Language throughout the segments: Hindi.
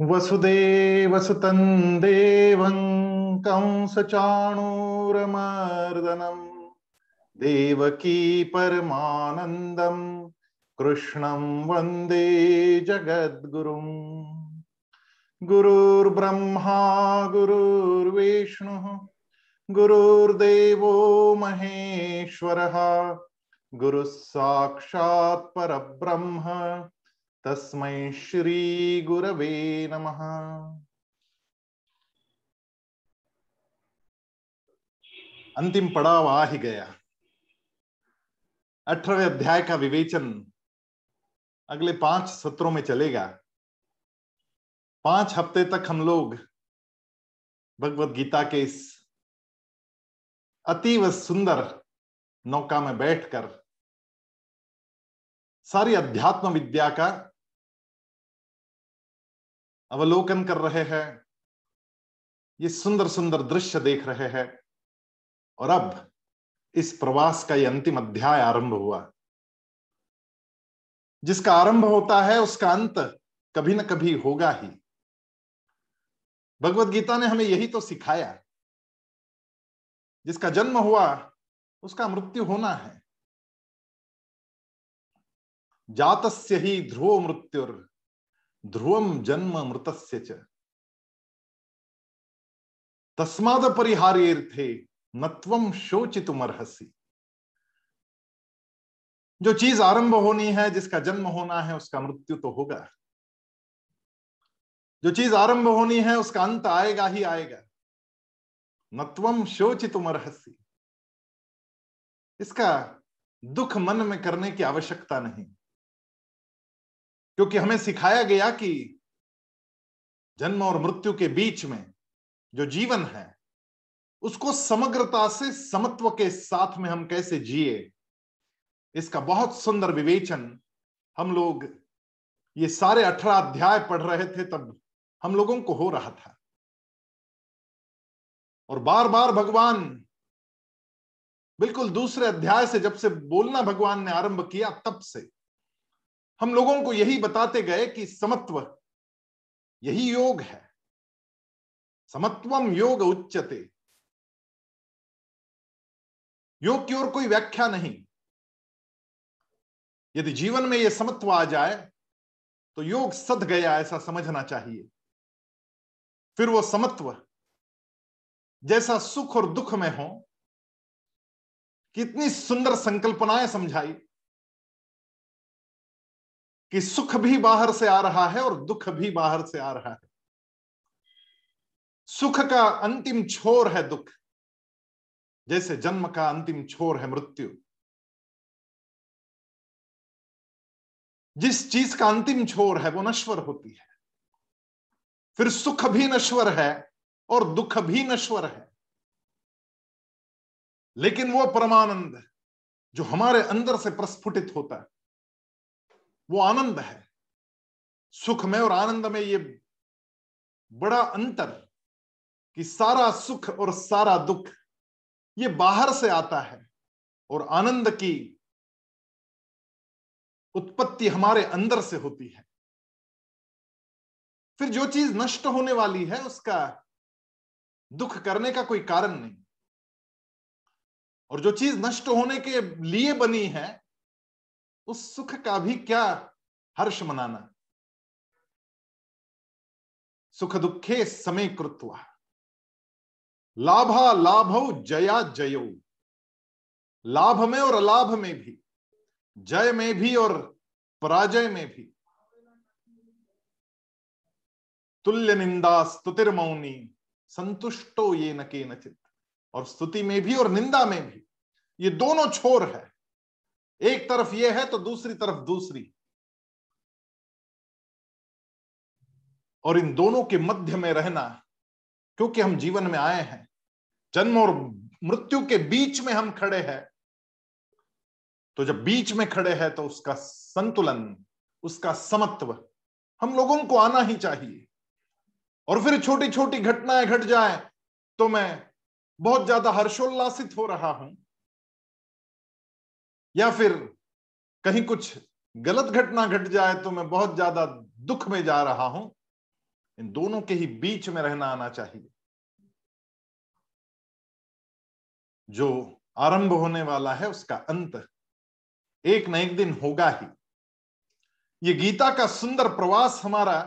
वसुदेवसुतं देवं कंसचाणूरमर्दनं देवकी परमानन्दं कृष्णं वन्दे जगद्गुरुं। गुरुर्ब्रह्मा गुरुर्विष्णुः गुरुर्देवो महेश्वरः गुरुः साक्षात् परब्रह्म तस्मै श्री गुरवे नमः। अंतिम पड़ाव आ ही गया। 18वें अध्याय का विवेचन अगले 5 सत्रों में चलेगा। 5 हफ्ते तक हम लोग भगवत गीता के इस अतीव सुंदर नौका में बैठकर सारी अध्यात्म विद्या का अवलोकन कर रहे हैं, ये सुंदर सुंदर दृश्य देख रहे हैं। और अब इस प्रवास का ये अंतिम अध्याय आरंभ हुआ। जिसका आरंभ होता है उसका अंत कभी न कभी होगा ही। भगवत गीता ने हमें यही तो सिखाया, जिसका जन्म हुआ उसका मृत्यु होना है। जातस्य ही ध्रुवो मृत्युर ध्रुवम जन्म मृतस्य च तस्माद परिहार्यर्थे नत्वम शोचितुमर्हसि। जो चीज आरंभ होनी है, जिसका जन्म होना है, उसका मृत्यु तो होगा। जो चीज आरंभ होनी है उसका अंत आएगा ही आएगा। नत्वम शोचितुमर्हसि, इसका दुख मन में करने की आवश्यकता नहीं, क्योंकि हमें सिखाया गया कि जन्म और मृत्यु के बीच में जो जीवन है उसको समग्रता से समत्व के साथ में हम कैसे जिए, इसका बहुत सुंदर विवेचन हम लोग ये सारे 18 अध्याय पढ़ रहे थे तब हम लोगों को हो रहा था। और बार बार भगवान बिल्कुल दूसरे अध्याय से जब से बोलना भगवान ने आरंभ किया तब से हम लोगों को यही बताते गए कि समत्व यही योग है। समत्वम योग उच्चते। योग की ओर कोई व्याख्या नहीं। यदि जीवन में यह समत्व आ जाए तो योग सध गया, ऐसा समझना चाहिए। फिर वो समत्व जैसा सुख और दुख में हो, कितनी सुंदर संकल्पनाएं समझाई कि सुख भी बाहर से आ रहा है और दुख भी बाहर से आ रहा है। सुख का अंतिम छोर है दुख, जैसे जन्म का अंतिम छोर है मृत्यु। जिस चीज का अंतिम छोर है वो नश्वर होती है। फिर सुख भी नश्वर है और दुख भी नश्वर है, लेकिन वो परमानंद जो हमारे अंदर से प्रस्फुटित होता है वो आनंद है। सुख में और आनंद में ये बड़ा अंतर कि सारा सुख और सारा दुख ये बाहर से आता है और आनंद की उत्पत्ति हमारे अंदर से होती है। फिर जो चीज नष्ट होने वाली है उसका दुख करने का कोई कारण नहीं, और जो चीज नष्ट होने के लिए बनी है उस सुख का भी क्या हर्ष मनाना। सुख दुखे समे कृत्वा लाभा लाभौ जया जयो। लाभ में और अलाभ में भी, जय में भी और पराजय में भी। तुल्य निंदा स्तुतिर मौनी संतुष्टो ये न केनचित्। और स्तुति में भी और निंदा में भी ये दोनों छोर है। एक तरफ ये है तो दूसरी तरफ दूसरी, और इन दोनों के मध्य में रहना, क्योंकि हम जीवन में आए हैं, जन्म और मृत्यु के बीच में हम खड़े हैं। तो जब बीच में खड़े हैं तो उसका संतुलन, उसका समत्व हम लोगों को आना ही चाहिए। और फिर छोटी छोटी घटनाएं घट जाए तो मैं बहुत ज्यादा हर्षोल्लासित हो रहा हूं, या फिर कहीं कुछ गलत घटना घट जाए तो मैं बहुत ज्यादा दुख में जा रहा हूं। इन दोनों के ही बीच में रहना आना चाहिए। जो आरंभ होने वाला है उसका अंत एक न एक दिन होगा ही। ये गीता का सुंदर प्रवास हमारा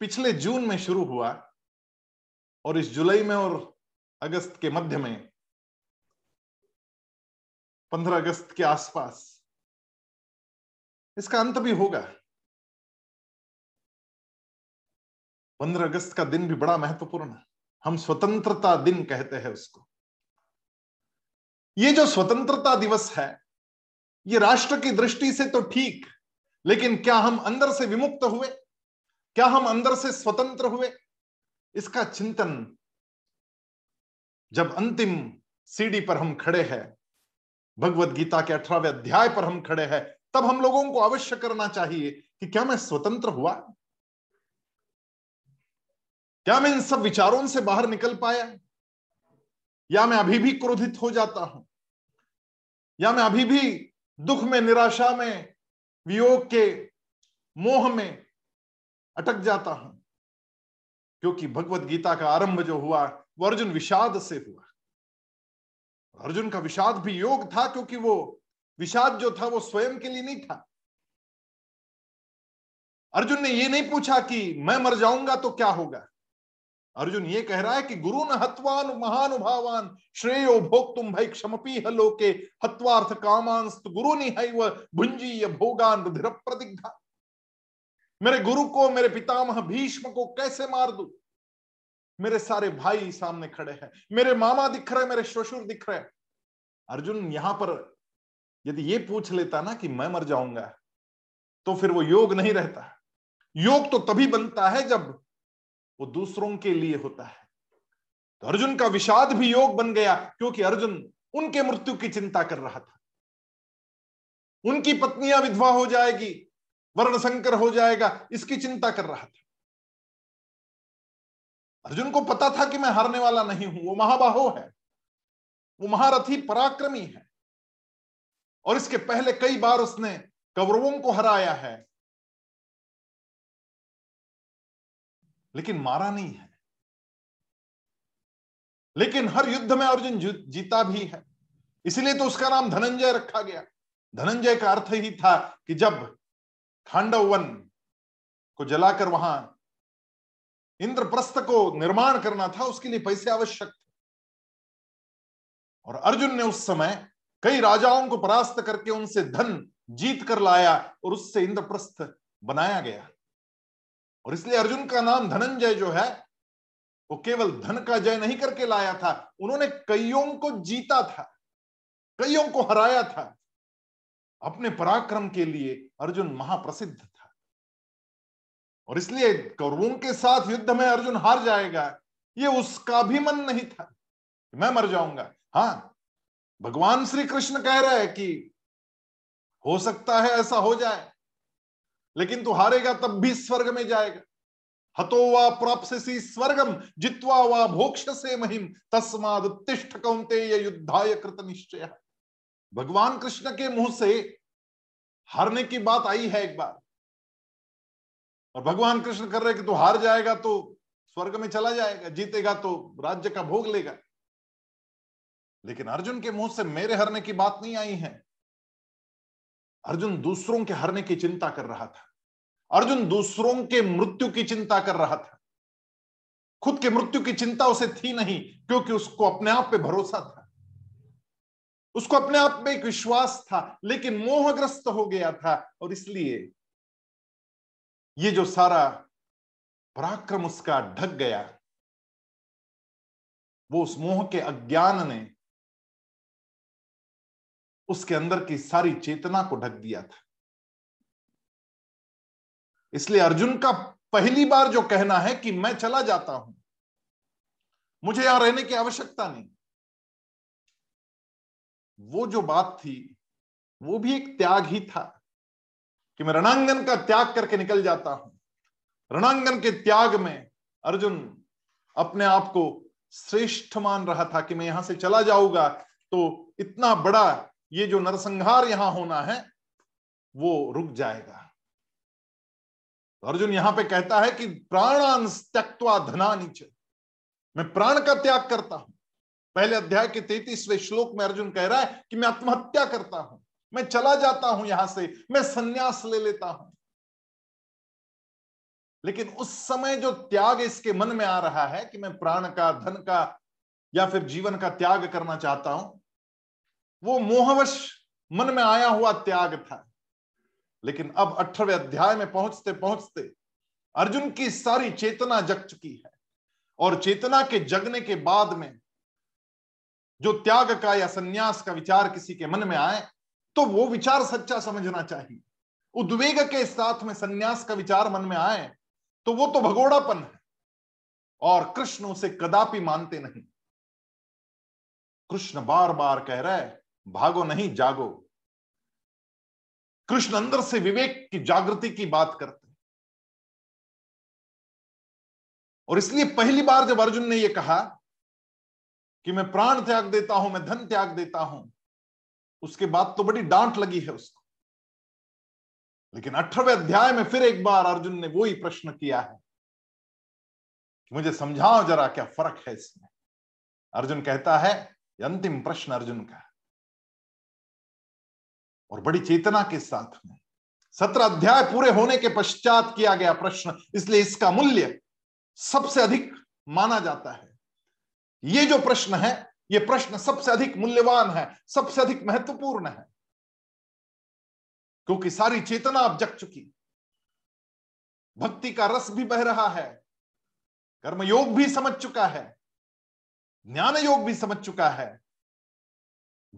पिछले जून में शुरू हुआ और इस जुलाई में और अगस्त के मध्य में 15 अगस्त के आसपास इसका अंत भी होगा। 15 अगस्त का दिन भी बड़ा महत्वपूर्ण है। हम स्वतंत्रता दिन कहते हैं उसको। ये जो स्वतंत्रता दिवस है ये राष्ट्र की दृष्टि से तो ठीक, लेकिन क्या हम अंदर से विमुक्त हुए? क्या हम अंदर से स्वतंत्र हुए? इसका चिंतन जब अंतिम सीढ़ी पर हम खड़े हैं, भगवत गीता के 18वें अध्याय पर हम खड़े हैं, तब हम लोगों को अवश्य करना चाहिए कि क्या मैं स्वतंत्र हुआ? क्या मैं इन सब विचारों से बाहर निकल पाया? या मैं अभी भी क्रोधित हो जाता हूं? या मैं अभी भी दुख में, निराशा में, वियोग के मोह में अटक जाता हूं? क्योंकि भगवत गीता का आरंभ जो हुआ वो अर्जुन विषाद से हुआ। अर्जुन का विषाद भी योग था, क्योंकि वो विषाद जो था वो स्वयं के लिए नहीं था। अर्जुन ने ये नहीं पूछा कि मैं मर जाऊंगा तो क्या होगा। अर्जुन ये कह रहा है कि गुरु न हत्वान महानुभावान श्रेयो भोक्तुम भैक्षमपि लोके हत्वार्थ कामांस्तु गुरु निहैव भुंजीय भोगान रुधिरप्रदिग्धा। मेरे गुरु को, मेरे पितामह भीष्म को कैसे मार दूं? मेरे सारे भाई सामने खड़े हैं, मेरे मामा दिख रहे, मेरे श्वशुर दिख रहे। अर्जुन यहां पर यदि ये पूछ लेता ना कि मैं मर जाऊंगा तो फिर वो योग नहीं रहता। योग तो तभी बनता है जब वो दूसरों के लिए होता है। तो अर्जुन का विषाद भी योग बन गया, क्योंकि अर्जुन उनके मृत्यु की चिंता कर रहा था। उनकी पत्नियां विधवा हो जाएगी, वर्ण संकर हो जाएगा, इसकी चिंता कर रहा था। अर्जुन को पता था कि मैं हारने वाला नहीं हूं। वो महाबाहो है, वो महारथी पराक्रमी है और इसके पहले कई बार उसने कौरवों को हराया है, लेकिन मारा नहीं है। लेकिन हर युद्ध में अर्जुन जीता भी है, इसलिए तो उसका नाम धनंजय रखा गया। धनंजय का अर्थ ही था कि जब खांडव वन को जलाकर वहां इंद्रप्रस्थ को निर्माण करना था, उसके लिए पैसे आवश्यक थे और अर्जुन ने उस समय कई राजाओं को परास्त करके उनसे धन जीत कर लाया और उससे इंद्रप्रस्थ बनाया गया। और इसलिए अर्जुन का नाम धनंजय जो है वो केवल धन का जय नहीं करके लाया था, उन्होंने कईयों को जीता था, कईयों को हराया था। अपने पराक्रम के लिए अर्जुन महाप्रसिद्ध था और इसलिए कौरवों के साथ युद्ध में अर्जुन हार जाएगा ये उसका भी मन नहीं था। मैं मर जाऊंगा। हाँ, भगवान श्री कृष्ण कह रहे हैं कि हो सकता है ऐसा हो जाए, लेकिन तू हारेगा तब भी स्वर्ग में जाएगा। हतो वा प्राप्स्यसि स्वर्गम जित्वा वा भोक्ष्यसे महिम तस्माद् उत्तिष्ठ कौन्तेय युद्धाय कृतनिश्चयः। भगवान कृष्ण के मुंह से हारने की बात आई है एक बार, और भगवान कृष्ण कर रहे कि तू हार जाएगा तो स्वर्ग में चला जाएगा, जीतेगा तो राज्य का भोग लेगा। लेकिन अर्जुन के मुंह से मेरे हारने की बात नहीं आई है। अर्जुन दूसरों के हारने की चिंता कर रहा था। अर्जुन दूसरों के मृत्यु की चिंता कर रहा था। खुद के मृत्यु की चिंता उसे थी नहीं, क्योंकि उसको अपने आप पे भरोसा था, उसको अपने आप में एक विश्वास था, लेकिन मोहग्रस्त हो गया था। और इसलिए ये जो सारा पराक्रम उसका ढक गया, वो उस मोह के अज्ञान ने उसके अंदर की सारी चेतना को ढक दिया था। इसलिए अर्जुन का पहली बार जो कहना है कि मैं चला जाता हूं, मुझे यहां रहने की आवश्यकता नहीं, वो जो बात थी वो भी एक त्याग ही था कि मैं रणांगन का त्याग करके निकल जाता हूं। रणांगन के त्याग में अर्जुन अपने आप को श्रेष्ठ मान रहा था कि मैं यहां से चला जाऊंगा तो इतना बड़ा ये जो नरसंहार यहां होना है वो रुक जाएगा। अर्जुन यहां पे कहता है कि प्राणान त्यक्त्वा धनानि, मैं प्राण का त्याग करता हूं। पहले अध्याय के 33वें श्लोक में अर्जुन कह रहा है कि मैं आत्महत्या करता हूं, मैं चला जाता हूं यहां से, मैं संन्यास ले लेता हूं। लेकिन उस समय जो त्याग इसके मन में आ रहा है कि मैं प्राण का, धन का या फिर जीवन का त्याग करना चाहता हूं, वो मोहवश मन में आया हुआ त्याग था। लेकिन अब 18वें अध्याय में पहुंचते पहुंचते अर्जुन की सारी चेतना जग चुकी है, और चेतना के जगने के बाद में जो त्याग का या संन्यास का विचार किसी के मन में आए तो वो विचार सच्चा समझना चाहिए। उद्वेग के साथ में संन्यास का विचार मन में आए तो वो तो भगोड़ापन है, और कृष्ण उसे कदापि मानते नहीं। कृष्ण बार बार कह रहा है भागो नहीं जागो। कृष्ण अंदर से विवेक की जागृति की बात करते हैं, और इसलिए पहली बार जब अर्जुन ने यह कहा कि मैं प्राण त्याग देता हूं, मैं धन त्याग देता हूं, उसके बाद तो बड़ी डांट लगी है उसको। लेकिन 18वें अध्याय में फिर एक बार अर्जुन ने वो ही प्रश्न किया है कि मुझे समझाओ जरा क्या फर्क है इसमें। अर्जुन कहता है, अंतिम प्रश्न अर्जुन का, और बड़ी चेतना के साथ में 17 अध्याय पूरे होने के पश्चात किया गया प्रश्न, इसलिए इसका मूल्य सबसे अधिक माना जाता है। ये जो प्रश्न है, ये प्रश्न सबसे अधिक मूल्यवान है, सबसे अधिक महत्वपूर्ण है, क्योंकि सारी चेतना अब जग चुकी, भक्ति का रस भी बह रहा है, कर्मयोग भी समझ चुका है, ज्ञान योग भी समझ चुका है,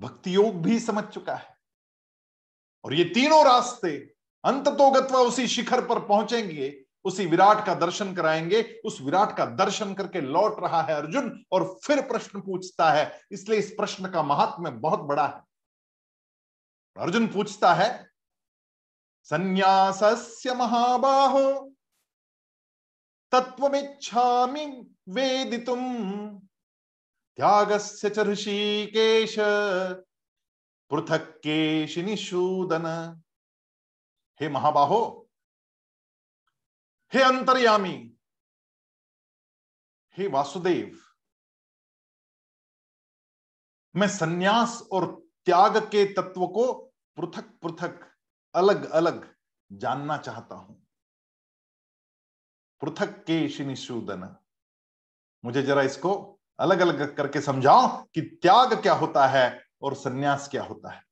भक्ति योग भी समझ चुका है, और ये तीनों रास्ते अंततोगत्वा उसी शिखर पर पहुंचेंगे, उसी विराट का दर्शन कराएंगे। उस विराट का दर्शन करके लौट रहा है अर्जुन, और फिर प्रश्न पूछता है। इसलिए इस प्रश्न का महात्म्य बहुत बड़ा है। अर्जुन पूछता है, संन्यासस्य महाबाहो तत्त्वमिच्छामि वेदितुम त्यागस्य च ऋषिकेश पृथक केशिनिषूदन। हे महाबाहो, हे अंतर्यामी, हे वासुदेव, मैं संन्यास और त्याग के तत्व को पृथक पृथक, अलग अलग जानना चाहता हूं। पृथक केशिनिषूदन, मुझे जरा इसको अलग अलग करके समझाओ कि त्याग क्या होता है और सन्यास क्या होता है।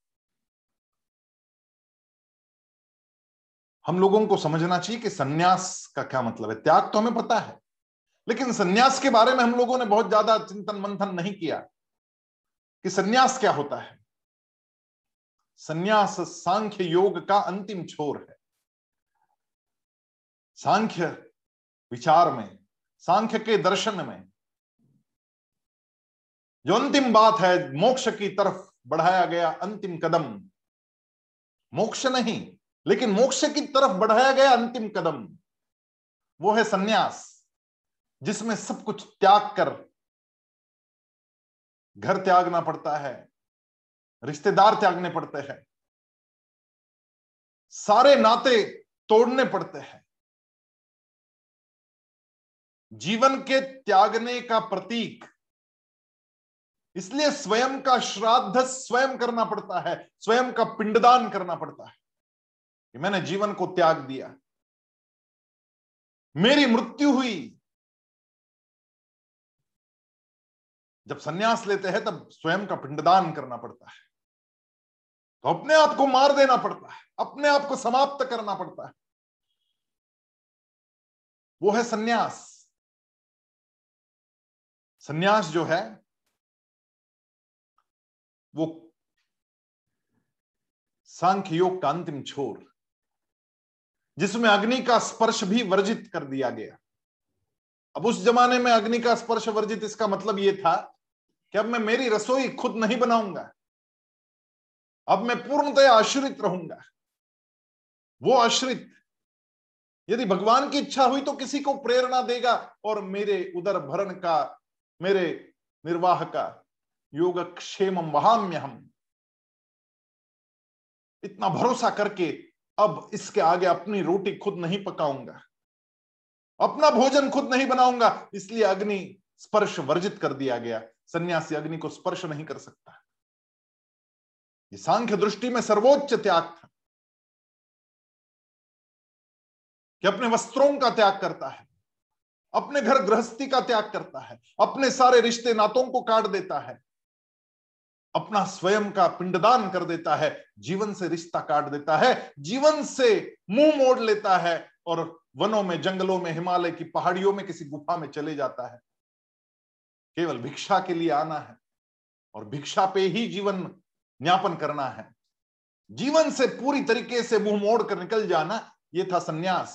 हम लोगों को समझना चाहिए कि सन्यास का क्या मतलब है। त्याग तो हमें पता है, लेकिन सन्यास के बारे में हम लोगों ने बहुत ज्यादा चिंतन मंथन नहीं किया कि सन्यास क्या होता है। सन्यास सांख्य योग का अंतिम छोर है। सांख्य विचार में, सांख्य के दर्शन में जो अंतिम बात है, मोक्ष की तरफ बढ़ाया गया अंतिम कदम, मोक्ष नहीं लेकिन मोक्ष की तरफ बढ़ाया गया अंतिम कदम, वो है सन्यास, जिसमें सब कुछ त्याग कर, घर त्यागना पड़ता है, रिश्तेदार त्यागने पड़ते हैं, सारे नाते तोड़ने पड़ते हैं। जीवन के त्यागने का प्रतीक, इसलिए स्वयं का श्राद्ध स्वयं करना पड़ता है, स्वयं का पिंडदान करना पड़ता है कि मैंने जीवन को त्याग दिया, मेरी मृत्यु हुई। जब सन्यास लेते हैं तब स्वयं का पिंडदान करना पड़ता है, तो अपने आप को मार देना पड़ता है, अपने आप को समाप्त करना पड़ता है, वो है सन्यास। सन्यास जो है वो सांख्य योग का अंतिम छोर, जिसमें अग्नि का स्पर्श भी वर्जित कर दिया गया। अब उस जमाने में अग्नि का स्पर्श वर्जित, इसका मतलब यह था कि अब मैं मेरी रसोई खुद नहीं बनाऊंगा, अब मैं पूर्णतया आश्रित रहूंगा। वो आश्रित यदि भगवान की इच्छा हुई तो किसी को प्रेरणा देगा और मेरे उदर भरण का, मेरे निर्वाह का, योगक्षेमं वहाम्यहम्, इतना भरोसा करके अब इसके आगे अपनी रोटी खुद नहीं पकाऊंगा, अपना भोजन खुद नहीं बनाऊंगा, इसलिए अग्नि स्पर्श वर्जित कर दिया गया। सन्यासी अग्नि को स्पर्श नहीं कर सकता। ये सांख्य दृष्टि में सर्वोच्च त्याग था कि अपने वस्त्रों का त्याग करता है, अपने घर गृहस्थी का त्याग करता है, अपने सारे रिश्ते नातों को काट देता है, अपना स्वयं का पिंडदान कर देता है, जीवन से रिश्ता काट देता है, जीवन से मुंह मोड़ लेता है और वनों में, जंगलों में, हिमालय की पहाड़ियों में, किसी गुफा में चले जाता है। केवल भिक्षा के लिए आना है और भिक्षा पे ही जीवन ज्ञापन करना है, जीवन से पूरी तरीके से मुंह मोड़ कर निकल जाना, यह था संन्यास।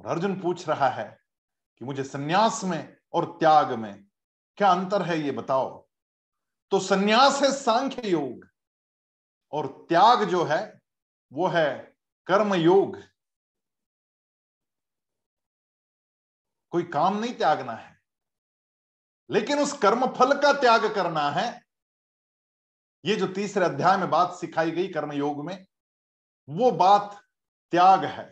और अर्जुन पूछ रहा है कि मुझे संन्यास में और त्याग में क्या अंतर है, ये बताओ। तो संन्यास है सांख्य योग और त्याग जो है वो है कर्म योग। कोई काम नहीं त्यागना है, लेकिन उस कर्म फल का त्याग करना है। ये जो तीसरे अध्याय में बात सिखाई गई कर्म योग में, वो बात त्याग है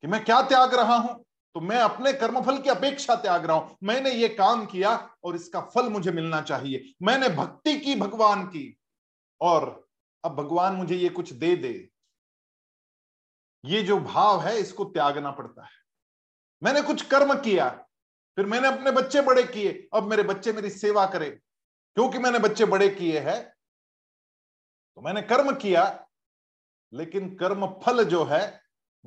कि मैं क्या त्याग रहा हूं। तो मैं अपने कर्मफल की अपेक्षा त्याग रहा हूं, मैंने ये काम किया और इसका फल मुझे मिलना चाहिए। मैंने भक्ति की भगवान की, और अब भगवान मुझे ये कुछ दे दे, ये जो भाव है इसको त्यागना पड़ता है। मैंने कुछ कर्म किया, फिर मैंने अपने बच्चे बड़े किए, अब मेरे बच्चे मेरी सेवा करें, क्योंकि मैंने बच्चे बड़े किए हैं। तो मैंने कर्म किया, लेकिन कर्म फल जो है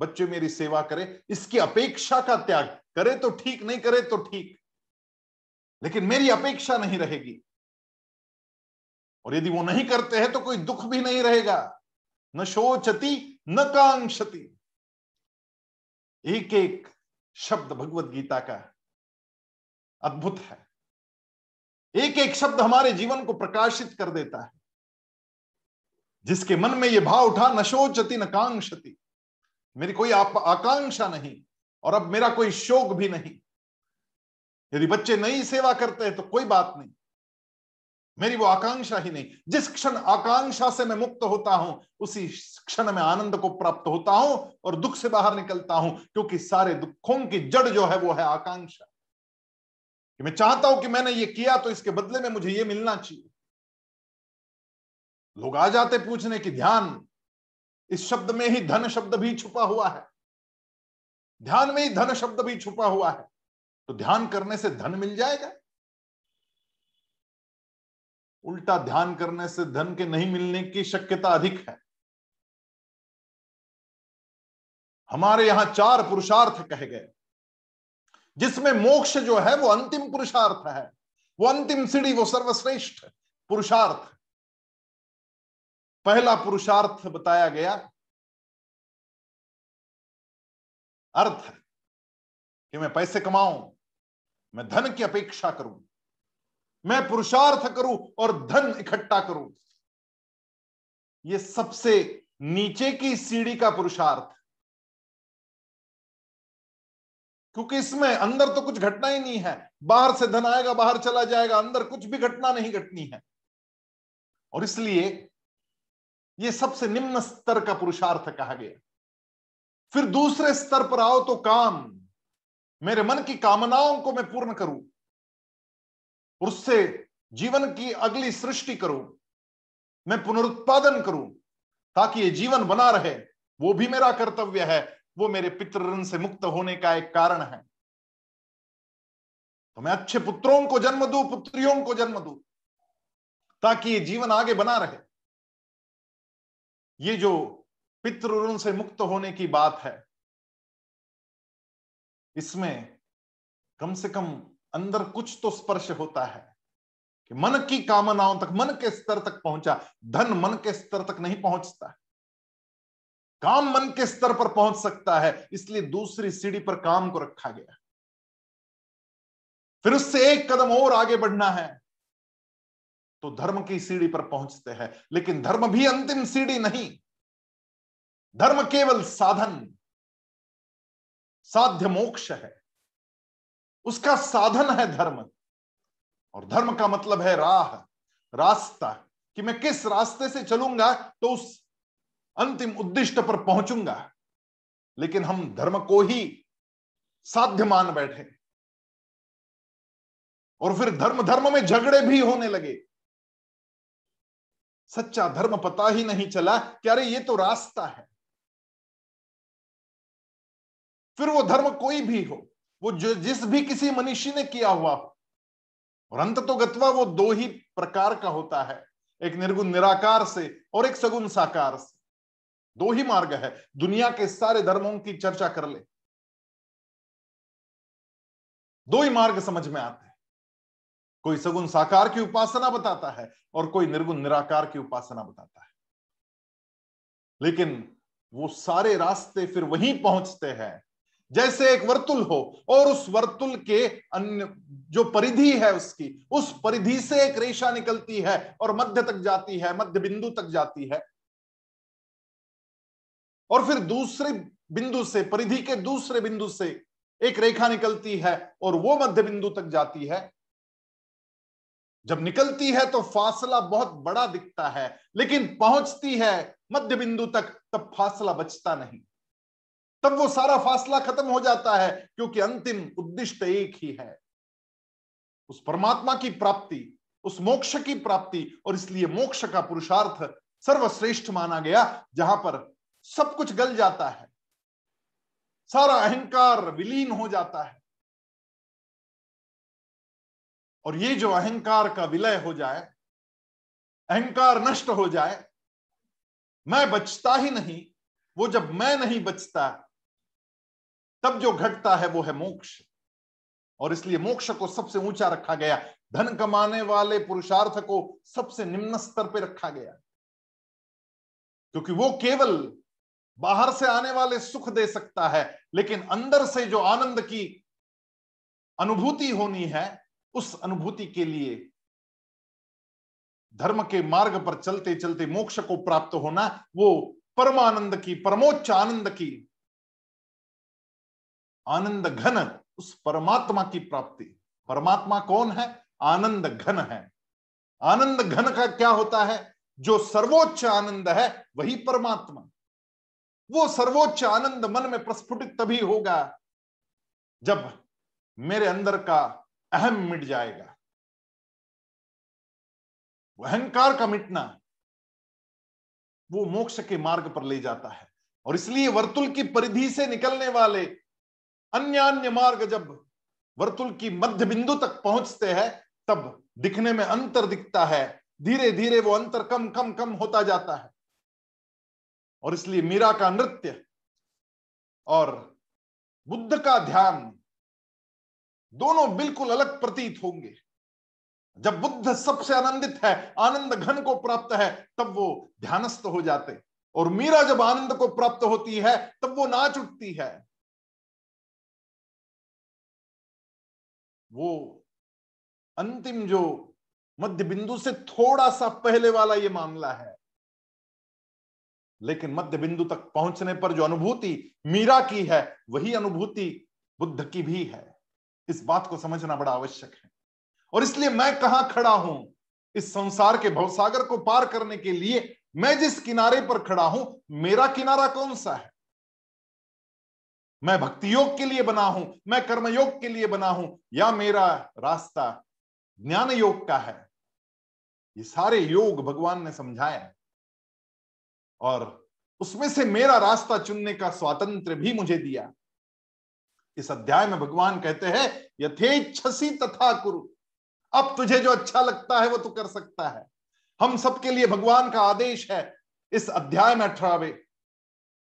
बच्चे मेरी सेवा करे, इसकी अपेक्षा का त्याग करे। तो ठीक, नहीं करे तो ठीक, लेकिन मेरी अपेक्षा नहीं रहेगी। और यदि वो नहीं करते हैं तो कोई दुख भी नहीं रहेगा। न शोचति न कांक्षति। एक एक शब्द भगवत गीता का अद्भुत है, एक एक शब्द हमारे जीवन को प्रकाशित कर देता है। जिसके मन में ये भाव उठा, न शोचति न कांक्षति, मेरी कोई आकांक्षा नहीं और अब मेरा कोई शोक भी नहीं। यदि बच्चे नई सेवा करते हैं तो कोई बात नहीं, मेरी वो आकांक्षा ही नहीं। जिस क्षण आकांक्षा से मैं मुक्त होता हूं, उसी क्षण में आनंद को प्राप्त होता हूं और दुख से बाहर निकलता हूं, क्योंकि सारे दुखों की जड़ जो है वो है आकांक्षा। कि मैं चाहता हूं कि मैंने ये किया तो इसके बदले में मुझे ये मिलना चाहिए। लोग आ जाते पूछने की ध्यान, इस शब्द में ही धन शब्द भी छुपा हुआ है, ध्यान में ही धन शब्द भी छुपा हुआ है। तो ध्यान करने से धन मिल जाएगा? उल्टा, ध्यान करने से धन के नहीं मिलने की शक्यता अधिक है। हमारे यहां 4 पुरुषार्थ कहे गए, जिसमें मोक्ष जो है वो अंतिम पुरुषार्थ है, वो अंतिम सीढ़ी, वो सर्वश्रेष्ठ पुरुषार्थ। पहला पुरुषार्थ बताया गया अर्थ, कि मैं पैसे कमाऊं, मैं धन की अपेक्षा करूं, मैं पुरुषार्थ करूं और धन इकट्ठा करूं। यह सबसे नीचे की सीढ़ी का पुरुषार्थ, क्योंकि इसमें अंदर तो कुछ घटना ही नहीं है। बाहर से धन आएगा, बाहर चला जाएगा, अंदर कुछ भी घटना नहीं घटनी है। और इसलिए ये सबसे निम्न स्तर का पुरुषार्थ कहा गया। फिर दूसरे स्तर पर आओ तो काम, मेरे मन की कामनाओं को मैं पूर्ण करूं, उससे जीवन की अगली सृष्टि करूं, मैं पुनरुत्पादन करूं ताकि ये जीवन बना रहे, वो भी मेरा कर्तव्य है। वो मेरे पितृऋण से मुक्त होने का एक कारण है। तो मैं अच्छे पुत्रों को जन्म दूं, पुत्रियों को जन्म दूं, ताकि ये जीवन आगे बना रहे। ये जो पितृऋण से मुक्त होने की बात है, इसमें कम से कम अंदर कुछ तो स्पर्श होता है कि मन की कामनाओं तक, मन के स्तर तक पहुंचा। धन मन के स्तर तक नहीं पहुंचता, काम मन के स्तर पर पहुंच सकता है, इसलिए दूसरी सीढ़ी पर काम को रखा गया। फिर उससे एक कदम और आगे बढ़ना है तो धर्म की सीढ़ी पर पहुंचते हैं, लेकिन धर्म भी अंतिम सीढ़ी नहीं। धर्म केवल साधन, साध्य मोक्ष है, उसका साधन है धर्म। और धर्म का मतलब है राह, रास्ता, कि मैं किस रास्ते से चलूंगा तो उस अंतिम उद्दिष्ट पर पहुंचूंगा। लेकिन हम धर्म को ही साध्य मान बैठे और फिर धर्म धर्म में झगड़े भी होने लगे। सच्चा धर्म पता ही नहीं चला कि अरे ये तो रास्ता है। फिर वो धर्म कोई भी हो, वो जो जिस भी किसी मनीषी ने किया हुआ हो, और अंत तो गत्वा वो दो ही प्रकार का होता है, एक निर्गुण निराकार से और एक सगुण साकार से। दो ही मार्ग है। दुनिया के सारे धर्मों की चर्चा कर ले, दो ही मार्ग समझ में आते हैं। कोई सगुण साकार की उपासना बताता है और कोई निर्गुण निराकार की उपासना बताता है, लेकिन वो सारे रास्ते फिर वहीं पहुंचते हैं। जैसे एक वर्तुल हो और उस वर्तुल के अन्य जो परिधि है उसकी, उस परिधि से एक रेशा निकलती है और मध्य तक जाती है, मध्य बिंदु तक जाती है, और फिर दूसरे बिंदु से, परिधि के दूसरे बिंदु से एक रेखा निकलती है और वो मध्य बिंदु तक जाती है। जब निकलती है तो फासला बहुत बड़ा दिखता है, लेकिन पहुंचती है मध्य बिंदु तक तब फासला बचता नहीं, तब वो सारा फासला खत्म हो जाता है, क्योंकि अंतिम उद्दिष्ट एक ही है, उस परमात्मा की प्राप्ति, उस मोक्ष की प्राप्ति। और इसलिए मोक्ष का पुरुषार्थ सर्वश्रेष्ठ माना गया, जहां पर सब कुछ गल जाता है, सारा अहंकार विलीन हो जाता है। और ये जो अहंकार का विलय हो जाए, अहंकार नष्ट हो जाए, मैं बचता ही नहीं, वो जब मैं नहीं बचता तब जो घटता है वो है मोक्ष। और इसलिए मोक्ष को सबसे ऊंचा रखा गया, धन कमाने वाले पुरुषार्थ को सबसे निम्न स्तर पर रखा गया, क्योंकि वो केवल बाहर से आने वाले सुख दे सकता है, लेकिन अंदर से जो आनंद की अनुभूति होनी है, उस अनुभूति के लिए धर्म के मार्ग पर चलते चलते मोक्ष को प्राप्त होना, वो परमानंद की, परमोच्च आनंद की, आनंद घन, उस परमात्मा की प्राप्ति। परमात्मा कौन है? आनंद घन है। आनंद घन का क्या होता है? जो सर्वोच्च आनंद है वही परमात्मा। वो सर्वोच्च आनंद मन में प्रस्फुटित तभी होगा जब मेरे अंदर का अहम मिट जाएगा। अहंकार का मिटना वो मोक्ष के मार्ग पर ले जाता है। और इसलिए वर्तुल की परिधि से निकलने वाले अन्य अन्य मार्ग जब वर्तुल की मध्य बिंदु तक पहुंचते हैं तब दिखने में अंतर दिखता है, धीरे धीरे वो अंतर कम कम कम होता जाता है। और इसलिए मीरा का नृत्य और बुद्ध का ध्यान दोनों बिल्कुल अलग प्रतीत होंगे। जब बुद्ध सबसे आनंदित है, आनंद घन को प्राप्त है, तब वो ध्यानस्थ हो जाते, और मीरा जब आनंद को प्राप्त होती है तब वो नाच उठती है। वो अंतिम जो मध्य बिंदु से थोड़ा सा पहले वाला ये मामला है, लेकिन मध्य बिंदु तक पहुंचने पर जो अनुभूति मीरा की है वही अनुभूति बुद्ध की भी है। इस बात को समझना बड़ा आवश्यक है। और इसलिए मैं कहां खड़ा हूं, इस संसार के भवसागर को पार करने के लिए मैं जिस किनारे पर खड़ा हूं, मेरा किनारा कौन सा है? मैं भक्ति योग के लिए बना हूं, मैं कर्मयोग के लिए बना हूं, या मेरा रास्ता ज्ञान योग का है? ये सारे योग भगवान ने समझाए हैं, और उसमें से मेरा रास्ता चुनने का स्वातंत्र्य भी मुझे दिया। इस अध्याय में भगवान कहते हैं, यथेच्छसि तथा कुरु, अब तुझे जो अच्छा लगता है वो तू कर सकता है। हम सबके लिए भगवान का आदेश है। इस अध्याय में 18वें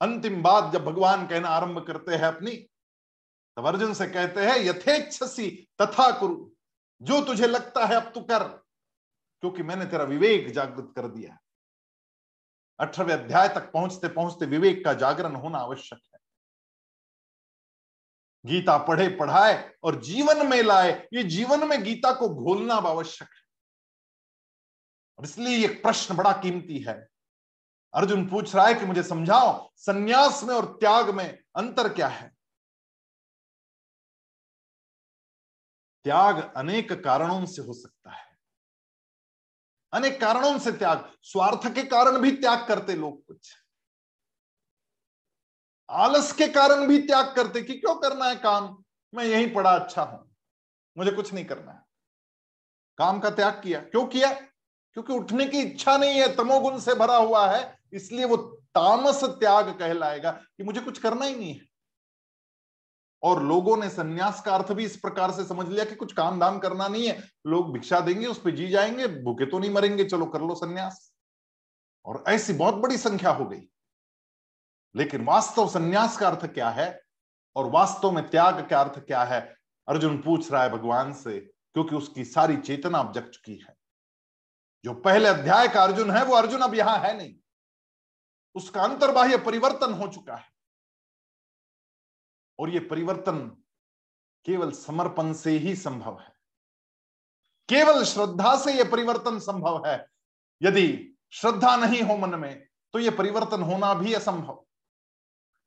अंतिम बात जब भगवान कहना आरंभ करते हैं अपनी, तब अर्जुन से कहते हैं, यथेच्छसि तथा कुरु, जो तुझे लगता है अब तू कर, क्योंकि मैंने तेरा विवेक जागृत कर दिया। 18वें अध्याय तक पहुंचते पहुंचते विवेक का जागरण होना आवश्यक है। गीता पढ़े पढ़ाए और जीवन में लाए, ये जीवन में गीता को घोलना आवश्यक है। और इसलिए ये प्रश्न बड़ा कीमती है। अर्जुन पूछ रहा है कि मुझे समझाओ, संन्यास में और त्याग में अंतर क्या है? त्याग अनेक कारणों से हो सकता है, अनेक कारणों से त्याग, स्वार्थ के कारण भी त्याग करते लोग कुछ, आलस के कारण भी त्याग करते कि क्यों करना है काम, मैं यहीं पड़ा अच्छा हूं, मुझे कुछ नहीं करना है। काम का त्याग किया, क्यों किया? क्योंकि उठने की इच्छा नहीं है, तमोगुण से भरा हुआ है, इसलिए वो तामस त्याग कहलाएगा कि मुझे कुछ करना ही नहीं है। और लोगों ने सन्यास का अर्थ भी इस प्रकार से समझ लिया कि कुछ काम धाम करना नहीं है, लोग भिक्षा देंगे, उस पर जी जाएंगे, भूखे तो नहीं मरेंगे, चलो कर लो सन्यास। और ऐसी बहुत बड़ी संख्या हो गई। लेकिन वास्तव सन्यास का अर्थ क्या है और वास्तव में त्याग का अर्थ क्या है, अर्जुन पूछ रहा है भगवान से, क्योंकि उसकी सारी चेतना अब जग चुकी है। जो पहले अध्याय का अर्जुन है वो अर्जुन अब यहां है नहीं, उसका अंतर्बाह्य परिवर्तन हो चुका है। और ये परिवर्तन केवल समर्पण से ही संभव है, केवल श्रद्धा से यह परिवर्तन संभव है। यदि श्रद्धा नहीं हो मन में तो यह परिवर्तन होना भी असंभव।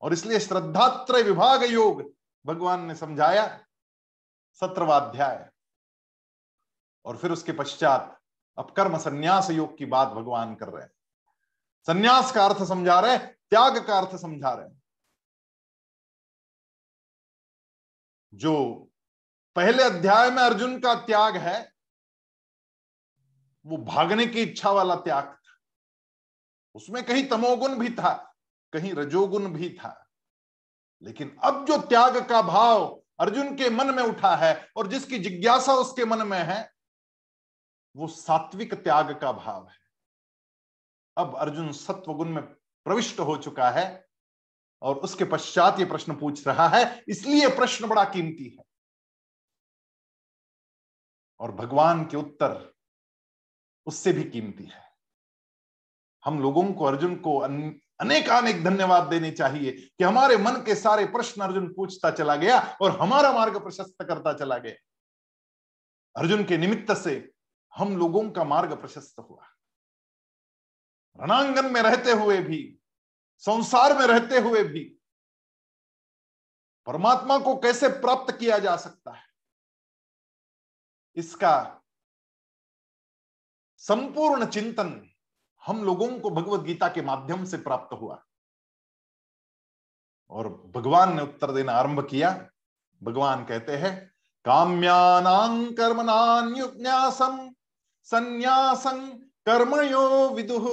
और इसलिए श्रद्धात्रय विभाग योग भगवान ने समझाया 17वां अध्याय। और फिर उसके पश्चात अब कर्म संन्यास योग की बात भगवान कर रहे हैं। संन्यास का अर्थ समझा रहे, त्याग का अर्थ समझा रहे। जो पहले अध्याय में अर्जुन का त्याग है वो भागने की इच्छा वाला त्याग था, उसमें कहीं तमोगुण भी था, कहीं रजोगुण भी था। लेकिन अब जो त्याग का भाव अर्जुन के मन में उठा है और जिसकी जिज्ञासा उसके मन में है वो सात्विक त्याग का भाव है। अब अर्जुन सत्वगुण में प्रविष्ट हो चुका है और उसके पश्चात ये प्रश्न पूछ रहा है, इसलिए प्रश्न बड़ा कीमती है। और भगवान के उत्तर उससे भी कीमती है। हम लोगों को अर्जुन को अनेकानेक धन्यवाद देने चाहिए कि हमारे मन के सारे प्रश्न अर्जुन पूछता चला गया और हमारा मार्ग प्रशस्त करता चला गया। अर्जुन के निमित्त से हम लोगों का मार्ग प्रशस्त हुआ। रणांगन में रहते हुए भी, संसार में रहते हुए भी परमात्मा को कैसे प्राप्त किया जा सकता है, इसका संपूर्ण चिंतन हम लोगों को भगवत गीता के माध्यम से प्राप्त हुआ। और भगवान ने उत्तर देना आरंभ किया। भगवान कहते हैं, काम्यानां कर्मणां युज्ञासं सन्यासं कर्मयो विदुः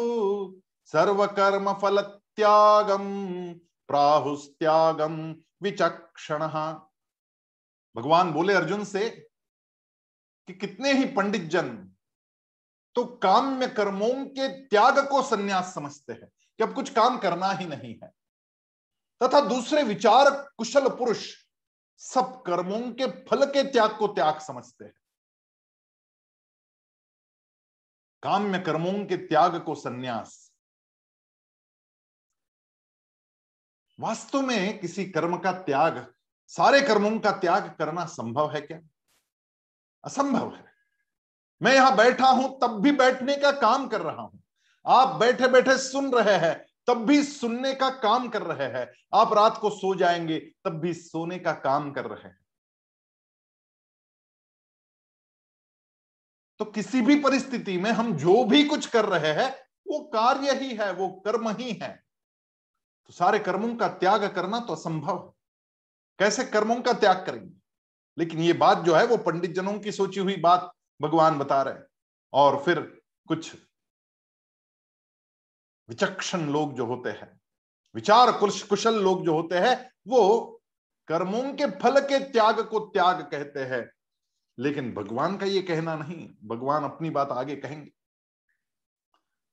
सर्वकर्म फल त्यागं प्राहुस्त्यागं विचक्षणः। भगवान बोले अर्जुन से कि कितने ही पंडित जन तो काम्य कर्मों के त्याग को सन्यास समझते हैं कि अब कुछ काम करना ही नहीं है, तथा दूसरे विचार कुशल पुरुष सब कर्मों के फल के त्याग को त्याग समझते हैं। काम्य कर्मों के त्याग को सन्यास। वास्तव में किसी कर्म का त्याग, सारे कर्मों का त्याग करना संभव है क्या? असंभव है। मैं यहां बैठा हूं तब भी बैठने का काम कर रहा हूं, आप बैठे बैठे सुन रहे हैं तब भी सुनने का काम कर रहे हैं, आप रात को सो जाएंगे तब भी सोने का काम कर रहे हैं। तो किसी भी परिस्थिति में हम जो भी कुछ कर रहे हैं वो कार्य ही है, वो कर्म ही है। तो सारे कर्मों का त्याग करना तो असंभव है, कैसे कर्मों का त्याग करेंगे? लेकिन ये बात जो है वो पंडित जनों की सोची हुई बात भगवान बता रहे हैं। और फिर कुछ विचक्षण लोग जो होते हैं, विचार कुशल लोग जो होते हैं, वो कर्मों के फल के त्याग को त्याग कहते हैं। लेकिन भगवान का ये कहना नहीं, भगवान अपनी बात आगे कहेंगे।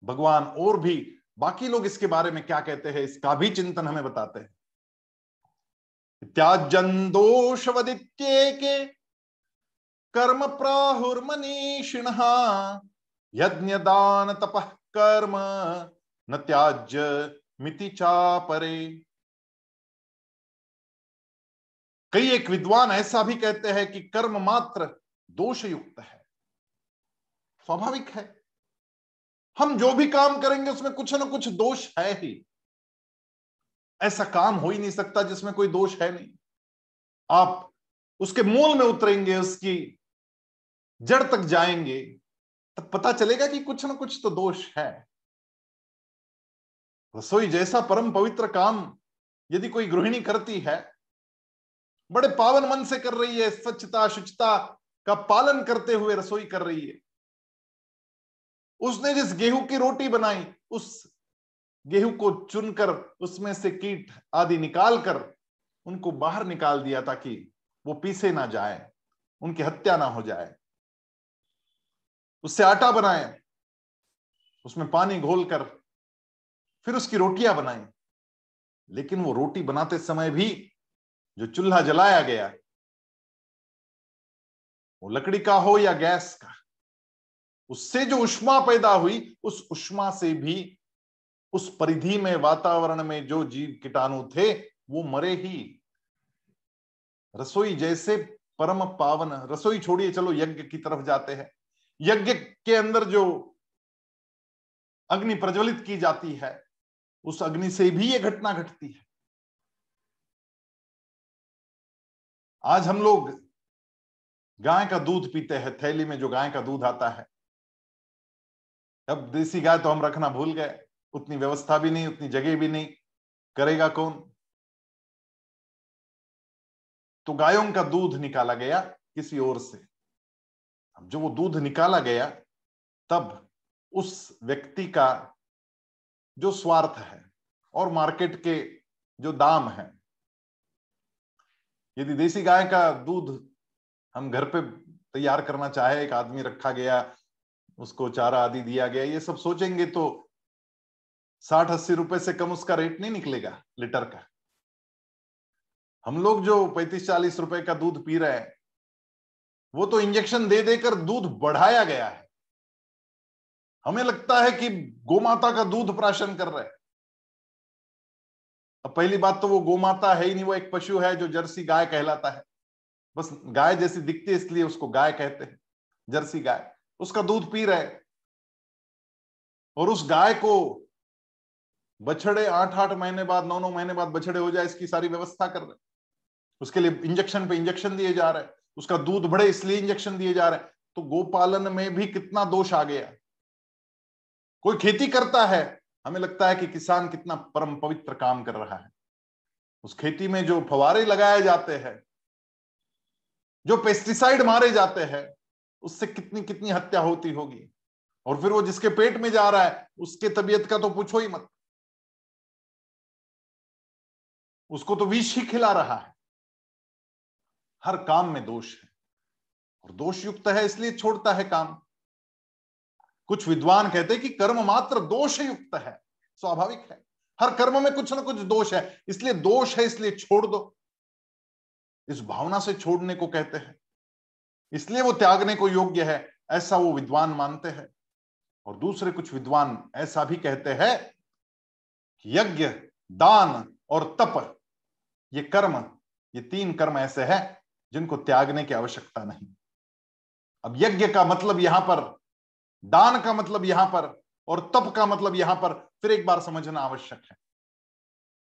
भगवान और भी बाकी लोग इसके बारे में क्या कहते हैं इसका भी चिंतन हमें बताते हैं। त्याज्यं दोषवदित्येके कर्म प्राहुर्मनीषिणः यज्ञ दान तपः कर्म न त्याज्य मिति चापरे। कई एक विद्वान ऐसा भी कहते हैं कि कर्म मात्र दोषयुक्त है। स्वाभाविक है, हम जो भी काम करेंगे उसमें कुछ न कुछ दोष है ही। ऐसा काम हो ही नहीं सकता जिसमें कोई दोष है नहीं। आप उसके मूल में उतरेंगे, उसकी जड़ तक जाएंगे तब पता चलेगा कि कुछ ना कुछ तो दोष है। रसोई जैसा परम पवित्र काम यदि कोई गृहिणी करती है, बड़े पावन मन से कर रही है, स्वच्छता शुचिता का पालन करते हुए रसोई कर रही है, उसने जिस गेहूं की रोटी बनाई उस गेहूं को चुनकर उसमें से कीट आदि निकालकर उनको बाहर निकाल दिया ताकि वो पीसे ना जाए, उनकी हत्या ना हो जाए। उससे आटा बनाए, उसमें पानी घोलकर फिर उसकी रोटियां बनाई, लेकिन वो रोटी बनाते समय भी जो चूल्हा जलाया गया वो लकड़ी का हो या गैस का, उससे जो उष्मा पैदा हुई उस उष्मा से भी उस परिधि में वातावरण में जो जीव कीटाणु थे वो मरे ही। रसोई जैसे परम पावन, रसोई छोड़िए चलो यज्ञ की तरफ जाते हैं। यज्ञ के अंदर जो अग्नि प्रज्वलित की जाती है उस अग्नि से भी ये घटना घटती है। आज हम लोग गाय का दूध पीते हैं, थैली में जो गाय का दूध आता है। अब देसी गाय तो हम रखना भूल गए, उतनी व्यवस्था भी नहीं, उतनी जगह भी नहीं, करेगा कौन? तो गायों का दूध निकाला गया किसी और से। अब जो वो दूध निकाला गया तब उस व्यक्ति का जो स्वार्थ है और मार्केट के जो दाम है, यदि देसी गाय का दूध हम घर पे तैयार करना चाहे, एक आदमी रखा गया, उसको चारा आदि दिया गया, ये सब सोचेंगे तो 60-80 रुपए से कम उसका रेट नहीं निकलेगा लीटर का। हम लोग जो 35-40 रुपए का दूध पी रहे हैं वो तो इंजेक्शन दे देकर दूध बढ़ाया गया है। हमें लगता है कि गोमाता का दूध प्राशन कर रहे हैं। अब पहली बात तो वो गोमाता है ही नहीं, वो एक पशु है जो जर्सी गाय कहलाता है, बस गाय जैसी दिखती है इसलिए उसको गाय कहते हैं, जर्सी गाय। उसका दूध पी रहे और उस गाय को बछड़े 8-8 महीने बाद, 9-9 महीने बाद बछड़े हो जाए इसकी सारी व्यवस्था कर रहे, उसके लिए इंजेक्शन पे इंजेक्शन दिए जा रहे, उसका दूध बढ़े इसलिए इंजेक्शन दिए जा रहे। तो गोपालन में भी कितना दोष आ गया। कोई खेती करता है, हमें लगता है कि किसान कितना परम पवित्र काम कर रहा है, उस खेती में जो फवारे लगाए जाते हैं, जो पेस्टिसाइड मारे जाते हैं, उससे कितनी कितनी हत्या होती होगी। और फिर वो जिसके पेट में जा रहा है उसके तबीयत का तो पूछो ही मत, उसको तो विष ही खिला रहा है। हर काम में दोष है और दोष युक्त है इसलिए छोड़ता है काम। कुछ विद्वान कहते हैं कि कर्म मात्र दोष युक्त है, स्वाभाविक है, हर कर्म में कुछ ना कुछ दोष है, इसलिए दोष है इसलिए छोड़ दो। इस भावना से छोड़ने को कहते हैं, इसलिए वो त्यागने को योग्य है, ऐसा वो विद्वान मानते हैं। और दूसरे कुछ विद्वान ऐसा भी कहते हैं कि यज्ञ, दान और तप, ये कर्म, ये 3 कर्म ऐसे हैं जिनको त्यागने की आवश्यकता नहीं। अब यज्ञ का मतलब यहां पर, दान का मतलब यहां पर और तप का मतलब यहां पर फिर एक बार समझना आवश्यक है।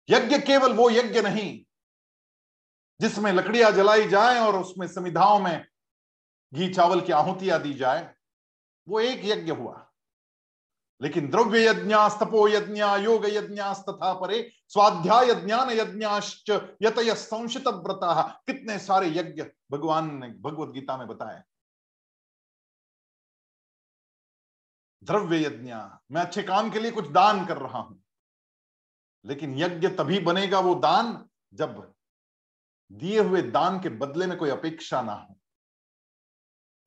यज्ञ केवल वो यज्ञ नहीं जिसमें लकड़ियां जलाई जाएं और उसमें समिधाओं में घी चावल की आहुतियां दी जाए, वो एक यज्ञ हुआ। लेकिन द्रव्य यज्ञास्, तपो यज्ञ, योग यज्ञास् तथा परे स्वाध्याय ज्ञान यज्ञाश्च यतय संशित व्रताः, कितने सारे यज्ञ भगवान ने भगवत गीता में बताए। द्रव्य यज्ञ, मैं अच्छे काम के लिए कुछ दान कर रहा हूं, लेकिन यज्ञ तभी बनेगा वो दान जब दिए हुए दान के बदले में कोई अपेक्षा ना हो।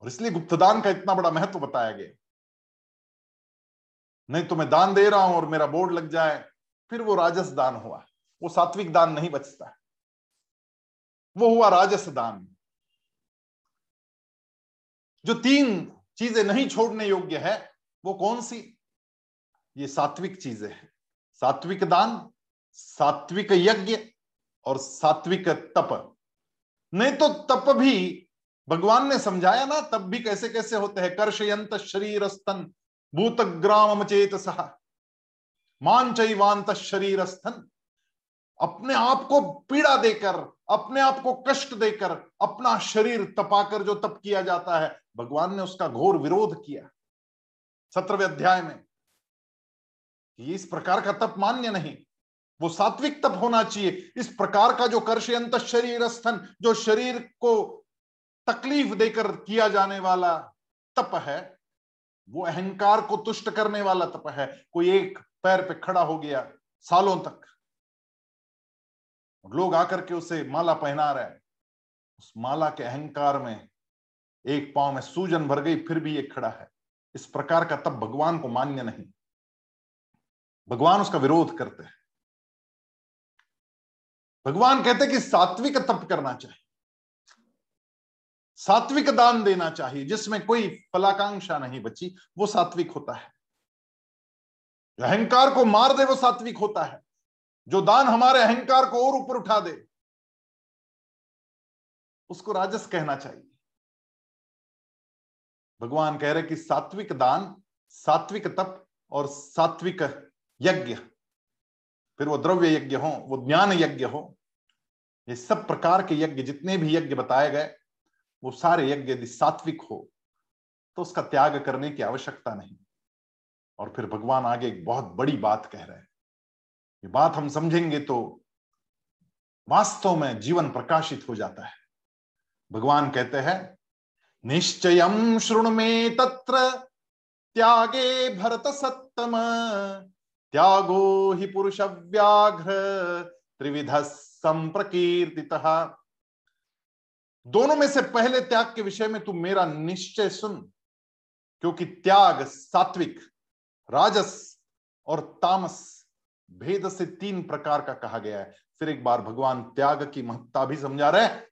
और इसलिए गुप्तदान का इतना बड़ा महत्व बताया गया। नहीं तो मैं दान दे रहा हूं और मेरा बोर्ड लग जाए, फिर वो राजस दान हुआ, वो सात्विक दान नहीं बचता है, वो हुआ राजस दान। जो 3 चीजें नहीं छोड़ने योग्य है वो कौन सी? ये सात्विक चीजें हैं, सात्विक दान, सात्विक यज्ञ और सात्विक तप। नहीं तो तप भी भगवान ने समझाया ना, तब भी कैसे कैसे होते हैं। कर्षयंत शरीरस्थन भूतग्रामम चेतसः मांचैवांत शरीरस्थन, अपने आप को पीड़ा देकर, अपने आप को कष्ट देकर, अपना शरीर तपाकर जो तप किया जाता है, भगवान ने उसका घोर विरोध किया 17वें अध्याय में। ये इस प्रकार का तप मान्य नहीं। वो सात्विक तप होना चाहिए। इस प्रकार का जो कर्षयंत शरीर स्थन, जो शरीर को तकलीफ देकर किया जाने वाला तप है, वो अहंकार को तुष्ट करने वाला तप है। कोई एक पैर पे खड़ा हो गया सालों तक, लोग आकर के उसे माला पहना रहे हैं, उस माला के अहंकार में एक पांव में सूजन भर गई, फिर भी ये खड़ा है। इस प्रकार का तप भगवान को मान्य नहीं, भगवान उसका विरोध करते हैं। भगवान कहते हैं कि सात्विक तप करना चाहिए, सात्विक दान देना चाहिए, जिसमें कोई फलाकांक्षा नहीं बची, वो सात्विक होता है। जो अहंकार को मार दे वो सात्विक होता है। जो दान हमारे अहंकार को और ऊपर उठा दे उसको राजस कहना चाहिए। भगवान कह रहे कि सात्विक दान, सात्विक तप और सात्विक यज्ञ, फिर वो द्रव्य यज्ञ हो, वो ज्ञान यज्ञ हो, ये सब प्रकार के यज्ञ जितने भी यज्ञ बताए गए वो सारे यज्ञ यदि सात्विक हो तो उसका त्याग करने की आवश्यकता नहीं। और फिर भगवान आगे एक बहुत बड़ी बात कह रहे हैं। ये बात हम समझेंगे तो वास्तव में जीवन प्रकाशित हो जाता है। भगवान कहते हैं निश्चयं शृणु मे तत्र त्यागे भरत सत्तम त्यागो हि पुरुष व्याघ्र त्रिविध संप्रकीर्तितः। दोनों में से पहले त्याग के विषय में तू मेरा निश्चय सुन, क्योंकि त्याग सात्विक, राजस और तामस भेद से 3 प्रकार का कहा गया है। फिर एक बार भगवान त्याग की महत्ता भी समझा रहे हैं,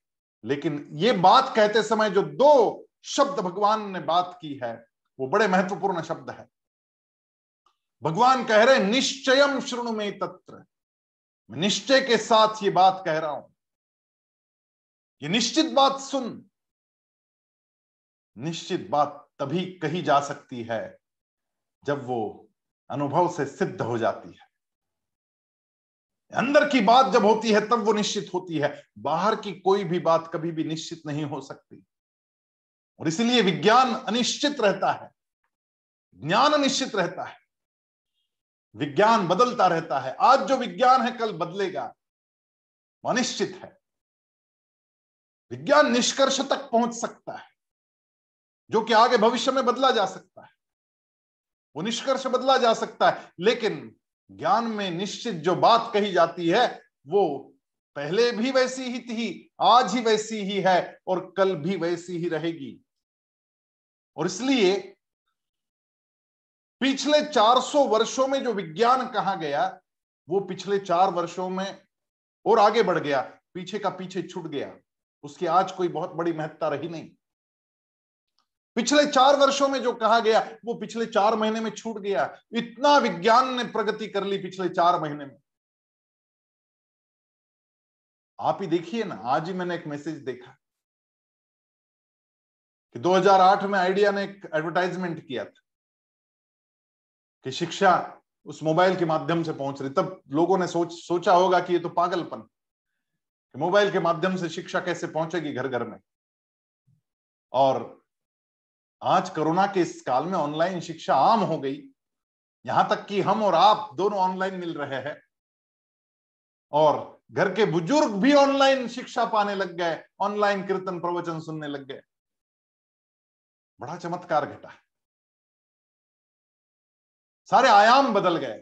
लेकिन ये बात कहते समय जो 2 शब्द भगवान ने बात की है वो बड़े महत्वपूर्ण शब्द है। भगवान कह रहे निश्चयम शृणु में तत्र, निश्चय के साथ ये बात कह रहा हूं, ये निश्चित बात सुन। निश्चित बात तभी कही जा सकती है जब वो अनुभव से सिद्ध हो जाती है। अंदर की बात जब होती है तब वो निश्चित होती है, बाहर की कोई भी बात कभी भी निश्चित नहीं हो सकती। और इसलिए विज्ञान अनिश्चित रहता है, ज्ञान अनिश्चित रहता है, विज्ञान बदलता रहता है। आज जो विज्ञान है कल बदलेगा, अनिश्चित है। विज्ञान निष्कर्ष तक पहुंच सकता है जो कि आगे भविष्य में बदला जा सकता है, वो निष्कर्ष बदला जा सकता है। लेकिन ज्ञान में निश्चित जो बात कही जाती है वो पहले भी वैसी ही थी, आज ही वैसी ही है और कल भी वैसी ही रहेगी। और इसलिए पिछले 400 वर्षों में जो विज्ञान कहा गया वो पिछले 4 वर्षों में और आगे बढ़ गया, पीछे का पीछे छूट गया, उसकी आज कोई बहुत बड़ी महत्ता रही नहीं। पिछले 4 वर्षों में जो कहा गया वो पिछले 4 महीने में छूट गया। इतना विज्ञान ने प्रगति कर ली पिछले 4 महीने में। आप ही देखिए ना, आज ही मैंने एक मैसेज देखा कि 2008 में आइडिया ने एक एडवर्टाइजमेंट किया था कि शिक्षा उस मोबाइल के माध्यम से पहुंच रही। तब लोगों ने सोचा होगा कि ये तो पागलपन, कि मोबाइल के माध्यम से शिक्षा कैसे पहुंचेगी घर घर में। और आज कोरोना के इस काल में ऑनलाइन शिक्षा आम हो गई, यहां तक कि हम और आप दोनों ऑनलाइन मिल रहे हैं और घर के बुजुर्ग भी ऑनलाइन शिक्षा पाने लग गए, ऑनलाइन कीर्तन प्रवचन सुनने लग गए। बड़ा चमत्कार घटा है, सारे आयाम बदल गए।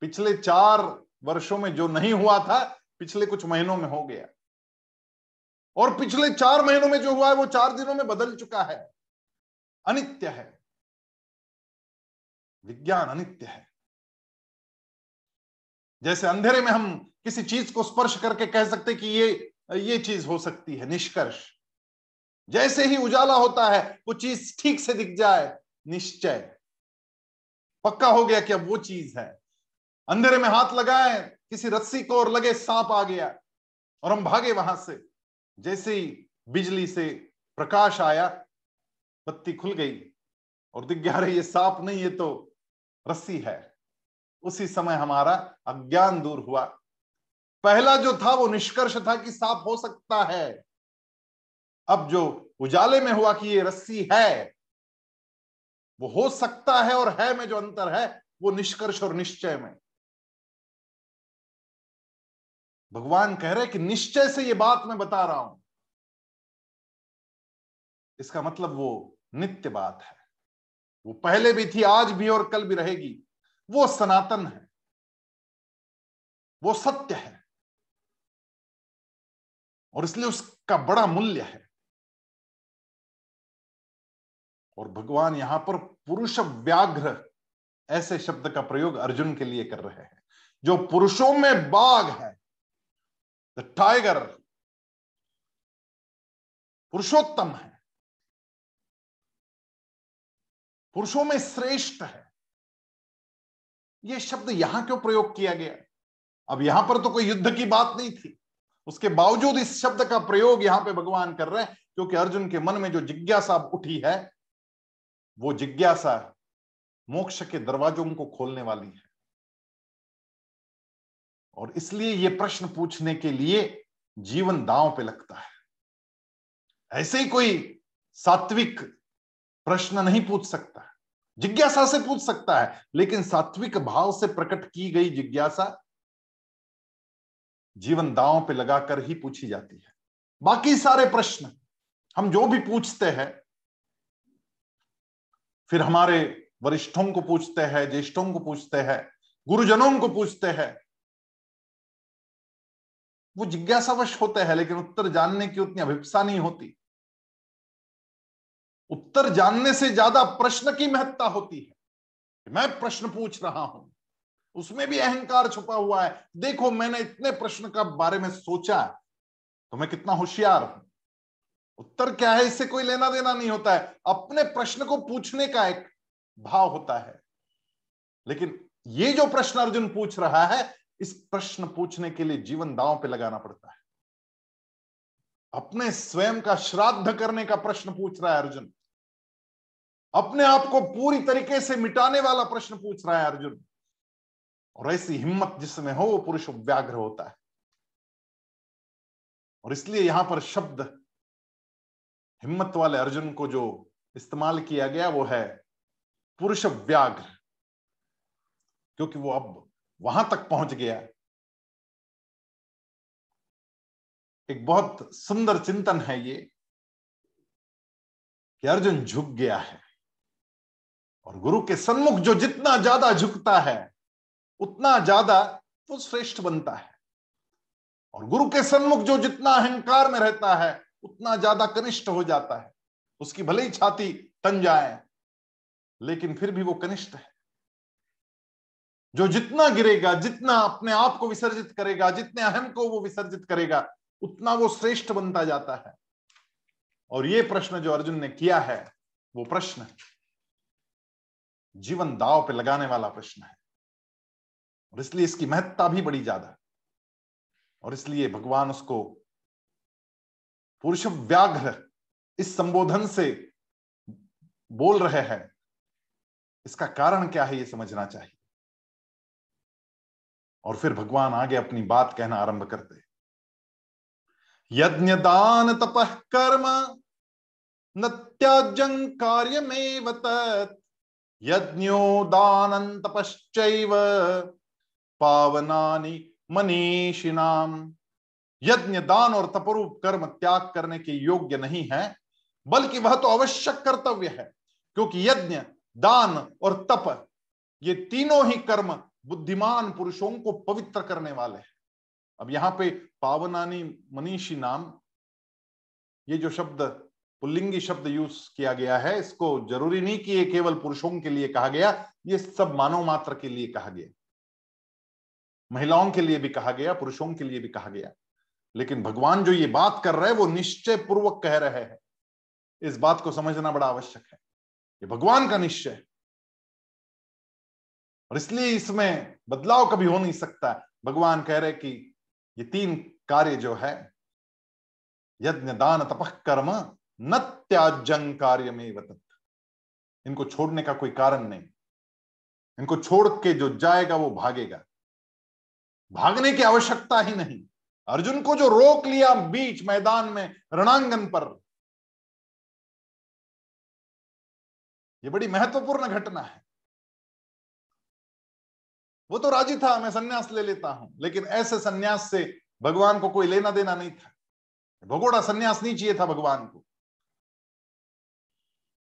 पिछले 4 वर्षों में जो नहीं हुआ था पिछले कुछ महीनों में हो गया, और पिछले 4 महीनों में जो हुआ है वो 4 दिनों में बदल चुका है। अनित्य है विज्ञान, अनित्य है। जैसे अंधेरे में हम किसी चीज को स्पर्श करके कह सकते कि ये चीज हो सकती है, निष्कर्ष। जैसे ही उजाला होता है वो चीज ठीक से दिख जाए, निश्चय पक्का हो गया कि अब वो चीज है। अंधेरे में हाथ लगाए किसी रस्सी को और लगे सांप आ गया और हम भागे वहां से। जैसे ही बिजली से प्रकाश आया, बत्ती खुल गई और दिख गया ये सांप नहीं, ये तो रस्सी है। उसी समय हमारा अज्ञान दूर हुआ। पहला जो था वो निष्कर्ष था कि सांप हो सकता है, अब जो उजाले में हुआ कि ये रस्सी है, वो हो सकता है और है में जो अंतर है वो निष्कर्ष और निश्चय में। भगवान कह रहे कि निश्चय से ये बात मैं बता रहा हूं। इसका मतलब वो नित्य बात है, वो पहले भी थी, आज भी और कल भी रहेगी। वो सनातन है, वो सत्य है, और इसलिए उसका बड़ा मूल्य है। और भगवान यहां पर पुरुष व्याघ्र ऐसे शब्द का प्रयोग अर्जुन के लिए कर रहे हैं, जो पुरुषों में बाघ है, द टाइगर, पुरुषोत्तम है, पुरुषों में श्रेष्ठ है। यह शब्द यहां क्यों प्रयोग किया गया? अब यहां पर तो कोई युद्ध की बात नहीं थी, उसके बावजूद इस शब्द का प्रयोग यहां पे भगवान कर रहे हैं, क्योंकि अर्जुन के मन में जो जिज्ञासा उठी है, वो जिज्ञासा मोक्ष के दरवाजों को खोलने वाली है। और इसलिए यह प्रश्न पूछने के लिए जीवन दांव पे लगता है। ऐसे ही कोई सात्विक प्रश्न नहीं पूछ सकता, जिज्ञासा से पूछ सकता है, लेकिन सात्विक भाव से प्रकट की गई जिज्ञासा जीवन दांव पे लगाकर ही पूछी जाती है। बाकी सारे प्रश्न हम जो भी पूछते हैं, फिर हमारे वरिष्ठों को पूछते हैं, ज्येष्ठों को पूछते हैं, गुरुजनों को पूछते हैं, वो जिज्ञासावश होते हैं, लेकिन उत्तर जानने की उतनी अभिप्सा नहीं होती। उत्तर जानने से ज्यादा प्रश्न की महत्ता होती है कि मैं प्रश्न पूछ रहा हूं। उसमें भी अहंकार छुपा हुआ है, देखो मैंने इतने प्रश्न का बारे में सोचा तो मैं कितना होशियार हूं। उत्तर क्या है इससे कोई लेना देना नहीं होता है, अपने प्रश्न को पूछने का एक भाव होता है। लेकिन ये जो प्रश्न अर्जुन पूछ रहा है, इस प्रश्न पूछने के लिए जीवन दांव पे लगाना पड़ता है। अपने स्वयं का श्राद्ध करने का प्रश्न पूछ रहा है अर्जुन, अपने आप को पूरी तरीके से मिटाने वाला प्रश्न पूछ रहा है अर्जुन। और ऐसी हिम्मत जिसमें हो वो पुरुष व्याघ्र होता है। और इसलिए यहां पर शब्द हिम्मत वाले अर्जुन को जो इस्तेमाल किया गया वो है पुरुष व्याघ्र, क्योंकि वो अब वहां तक पहुंच गया। एक बहुत सुंदर चिंतन है ये कि अर्जुन झुक गया है, और गुरु के सन्मुख जो जितना ज्यादा झुकता है उतना ज्यादा वो श्रेष्ठ बनता है, और गुरु के सन्मुख जो जितना अहंकार में रहता है उतना ज्यादा कनिष्ठ हो जाता है। उसकी भले ही छाती तन जाए, लेकिन फिर भी वो कनिष्ठ है। जो जितना गिरेगा, जितना अपने आप को विसर्जित करेगा, जितने अहम को वो विसर्जित करेगा, उतना वो श्रेष्ठ बनता जाता है। और ये प्रश्न जो अर्जुन ने किया है वो प्रश्न जीवन दांव पे लगाने वाला प्रश्न है, और इसलिए इसकी महत्ता भी बड़ी ज्यादा। और इसलिए भगवान उसको पुरुष व्याघ्र इस संबोधन से बोल रहे हैं। इसका कारण क्या है ये समझना चाहिए। और फिर भगवान आगे अपनी बात कहना आरंभ करते, यज्ञ दान तपः कर्म न त्याज्यं कार्यमेव तत्, यज्ञो दानं तपश्चैव पावनानि मनीषिणाम्। यज्ञ दान और तपरूप कर्म त्याग करने के योग्य नहीं है, बल्कि वह तो आवश्यक कर्तव्य है, क्योंकि यज्ञ दान और तप ये तीनों ही कर्म बुद्धिमान पुरुषों को पवित्र करने वाले हैं। अब यहाँ पे पावनानी मनीषी नाम, ये जो शब्द पुल्लिंगी शब्द यूज किया गया है, इसको जरूरी नहीं कि ये केवल पुरुषों के लिए कहा गया, ये सब मानव मात्र के लिए कहा गया, महिलाओं के लिए भी कहा गया, पुरुषों के लिए भी कहा गया। लेकिन भगवान जो ये बात कर रहे हैं वो निश्चय पूर्वक कह रहे हैं। इस बात को समझना बड़ा आवश्यक है, ये भगवान का निश्चय है, और इसलिए इसमें बदलाव कभी हो नहीं सकता। भगवान कह रहे कि ये तीन कार्य जो है, यज्ञ दान तपः कर्म न त्याज्यं कार्यमेव तत्, इनको छोड़ने का कोई कारण नहीं। इनको छोड़ के जो जाएगा वो भागेगा, भागने की आवश्यकता ही नहीं। अर्जुन को जो रोक लिया बीच मैदान में, रणांगन पर, ये बड़ी महत्वपूर्ण घटना है। वो तो राजी था, मैं सन्यास ले लेता हूं, लेकिन ऐसे सन्यास से भगवान को कोई लेना देना नहीं था, भगोड़ा सन्यास नहीं चाहिए था भगवान को।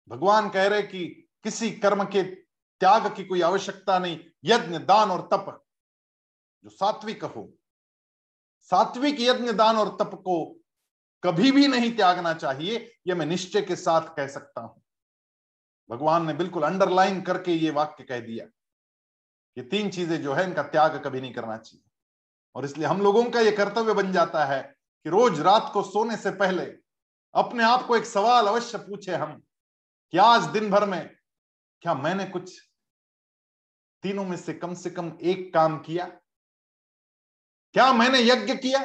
भगवान कह रहे कि किसी कर्म के त्याग की कोई आवश्यकता नहीं, यज्ञ दान और तप जो सात्विक हो, सात्विक यज्ञ दान और तप को कभी भी नहीं त्यागना चाहिए, यह मैं निश्चय के साथ कह सकता हूं। भगवान ने बिल्कुल अंडरलाइन करके ये वाक्य कह दिया कि तीन चीजें जो है इनका त्याग कभी नहीं करना चाहिए। और इसलिए हम लोगों का यह कर्तव्य बन जाता है कि रोज रात को सोने से पहले अपने आप को एक सवाल अवश्य पूछे हम कि आज दिन भर में क्या मैंने कुछ तीनों में से कम एक काम किया, क्या मैंने यज्ञ किया।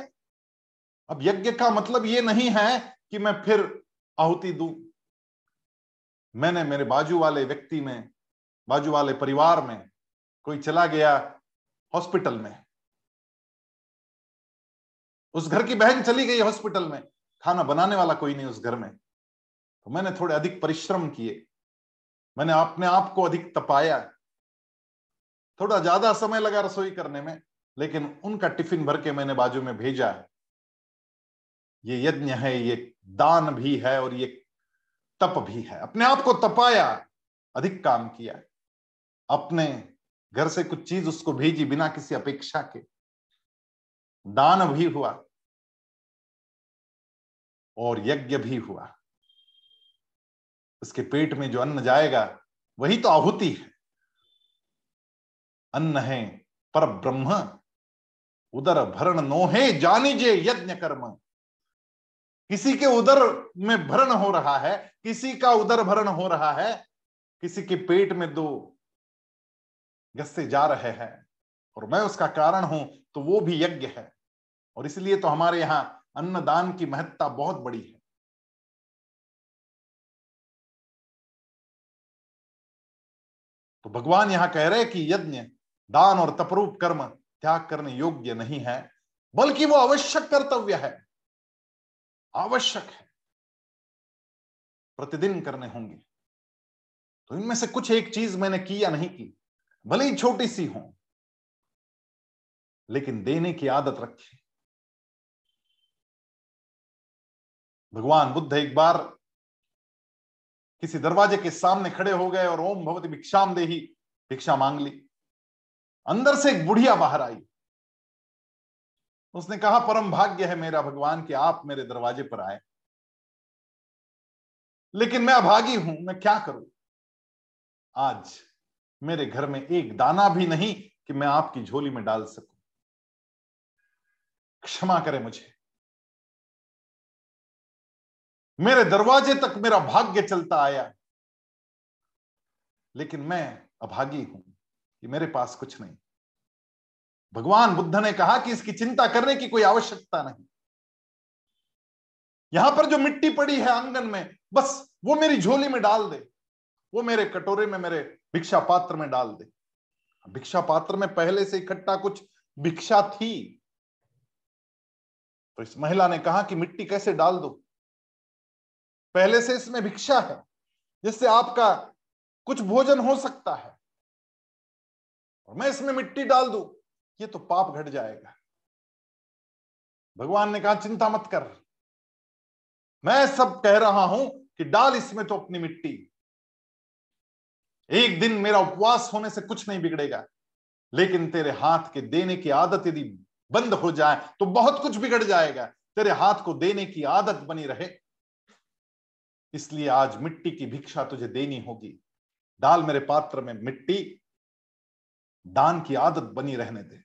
अब यज्ञ का मतलब ये नहीं है कि मैं फिर आहुति दूं। मैंने मेरे बाजू वाले व्यक्ति में, बाजू वाले परिवार में कोई चला गया हॉस्पिटल में, उस घर की बहन चली गई हॉस्पिटल में, खाना बनाने वाला कोई नहीं उस घर में, तो मैंने थोड़े अधिक परिश्रम किए, मैंने अपने आप को अधिक तपाया, थोड़ा ज्यादा समय लगा रसोई करने में, लेकिन उनका टिफिन भर के मैंने बाजू में भेजा है। ये यज्ञ है, ये दान भी है और ये तप भी है। अपने आप को तपाया, अधिक काम किया, अपने घर से कुछ चीज उसको भेजी बिना किसी अपेक्षा के, दान भी हुआ और यज्ञ भी हुआ। उसके पेट में जो अन्न जाएगा वही तो आहुति है। अन्न है पर ब्रह्म, उदर भरण नोहे जानिजे यज्ञ कर्म। किसी के उदर में भरण हो रहा है, किसी का उदर भरण हो रहा है, किसी के पेट में दो गस्से जा रहे हैं और मैं उसका कारण हूं, तो वो भी यज्ञ है। और इसलिए तो हमारे यहाँ अन्नदान की महत्ता बहुत बड़ी है। तो भगवान यहाँ कह रहे हैं कि यज्ञ दान और तपरूप कर्म त्याग करने योग्य नहीं है, बल्कि वो आवश्यक कर्तव्य है, आवश्यक है, प्रतिदिन करने होंगे। तो इनमें से कुछ एक चीज मैंने की या नहीं की, भले ही छोटी सी हो, लेकिन देने की आदत रखें। भगवान बुद्ध एक बार किसी दरवाजे के सामने खड़े हो गए और ओम भवति भिक्षाम देहि, भिक्षा मांग ली। अंदर से एक बुढ़िया बाहर आई, उसने कहा परम भाग्य है मेरा भगवान कि आप मेरे दरवाजे पर आए, लेकिन मैं अभागी हूं, मैं क्या करूं, आज मेरे घर में एक दाना भी नहीं कि मैं आपकी झोली में डाल सकूं, क्षमा करें मुझे, मेरे दरवाजे तक मेरा भाग्य चलता आया, लेकिन मैं अभागी हूं कि मेरे पास कुछ नहीं। भगवान बुद्ध ने कहा कि इसकी चिंता करने की कोई आवश्यकता नहीं, यहां पर जो मिट्टी पड़ी है आंगन में, बस वो मेरी झोली में डाल दे, वो मेरे कटोरे में, मेरे भिक्षा पात्र में डाल दे। भिक्षा पात्र में पहले से इकट्ठा कुछ भिक्षा थी, तो इस महिला ने कहा कि मिट्टी कैसे डाल दो, पहले से इसमें भिक्षा है जिससे आपका कुछ भोजन हो सकता है, और मैं इसमें मिट्टी डाल दूं, ये तो पाप घट जाएगा। भगवान ने कहा चिंता मत कर, मैं सब कह रहा हूं कि डाल इसमें तो अपनी मिट्टी, एक दिन मेरा उपवास होने से कुछ नहीं बिगड़ेगा, लेकिन तेरे हाथ के देने की आदत यदि बंद हो जाए तो बहुत कुछ बिगड़ जाएगा। तेरे हाथ को देने की आदत बनी रहे, इसलिए आज मिट्टी की भिक्षा तुझे देनी होगी, डाल मेरे पात्र में मिट्टी, दान की आदत बनी रहने दे।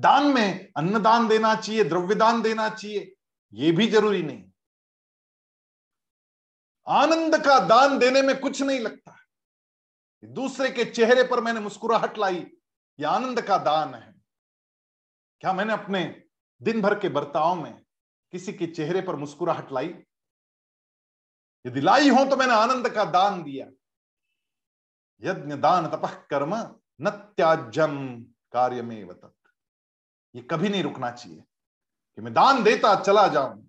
दान में अन्नदान देना चाहिए, द्रव्य दान देना चाहिए, ये भी जरूरी नहीं। आनंद का दान देने में कुछ नहीं लगता, दूसरे के चेहरे पर मैंने मुस्कुराहट लाई, यह आनंद का दान है। क्या मैंने अपने दिन भर के बर्ताव में किसी के चेहरे पर मुस्कुराहट लाई? यदि लाई हो तो मैंने आनंद का दान दिया। यज्ञ दान तपः कर्म न त्याज्यम कार्यमेव तत्, ये कभी नहीं रुकना चाहिए कि मैं दान देता चला जाऊं।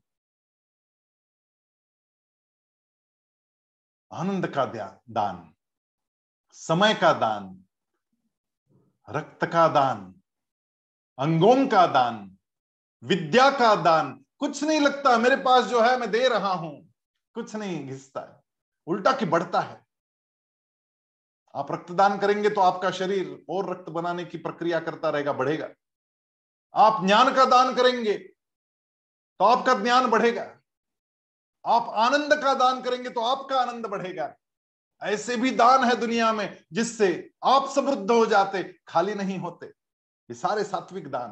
आनंद का दान, समय का दान, रक्त का दान, अंगों का दान, विद्या का दान, कुछ नहीं लगता मेरे पास जो है मैं दे रहा हूं, कुछ नहीं घिसता है, उल्टा कि बढ़ता है। आप रक्तदान करेंगे तो आपका शरीर और रक्त बनाने की प्रक्रिया करता रहेगा, बढ़ेगा। आप ज्ञान का दान करेंगे तो आपका ज्ञान बढ़ेगा, आप आनंद का दान करेंगे तो आपका आनंद बढ़ेगा। ऐसे भी दान है दुनिया में जिससे आप समृद्ध हो जाते, खाली नहीं होते। ये सारे सात्विक दान।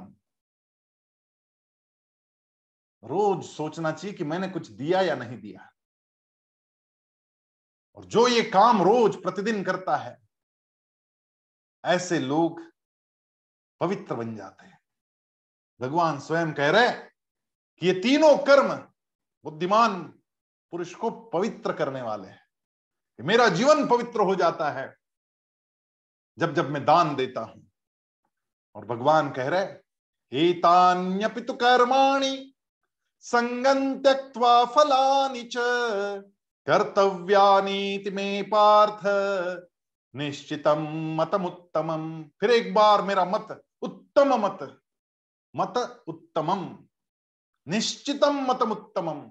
रोज सोचना चाहिए कि मैंने कुछ दिया या नहीं दिया। और जो ये काम रोज प्रतिदिन करता है, ऐसे लोग पवित्र बन जाते हैं। भगवान स्वयं कह रहे कि ये तीनों कर्म बुद्धिमान पुरुष को पवित्र करने वाले हैं। मेरा जीवन पवित्र हो जाता है जब जब मैं दान देता हूं। और भगवान कह रहे एतान्यपि तु कर्माणि संगं त्यक्त्वा फलानि च कर्तव्यानीति मे पार्थ निश्चितं मतमुत्तमं। फिर एक बार मेरा मत उत्तम मत उत्तमम, निश्चितं मतमुत्तमं,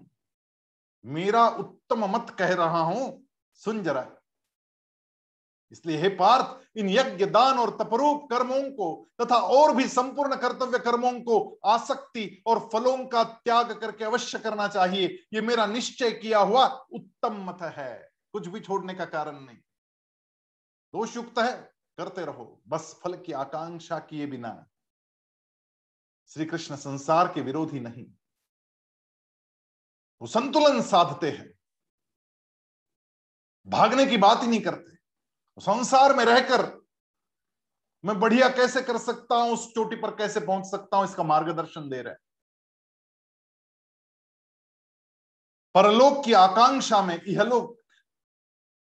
मेरा उत्तम मत कह रहा हूं, सुन जरा। इसलिए हे पार्थ, इन यज्ञ दान और तपरूप कर्मों को तथा और भी संपूर्ण कर्तव्य कर्मों को आसक्ति और फलों का त्याग करके अवश्य करना चाहिए। ये मेरा निश्चय किया हुआ उत्तम मत है, कुछ भी छोड़ने का कारण नहीं। दोषयुक्त है, करते रहो, बस फल की आकांक्षा किए बिना। श्री कृष्ण संसार के विरोधी नहीं, वो संतुलन साधते हैं, भागने की बात ही नहीं करते। संसार में रहकर मैं बढ़िया कैसे कर सकता हूं, उस चोटी पर कैसे पहुंच सकता हूं, इसका मार्गदर्शन दे रहे। परलोक की आकांक्षा में इहलोक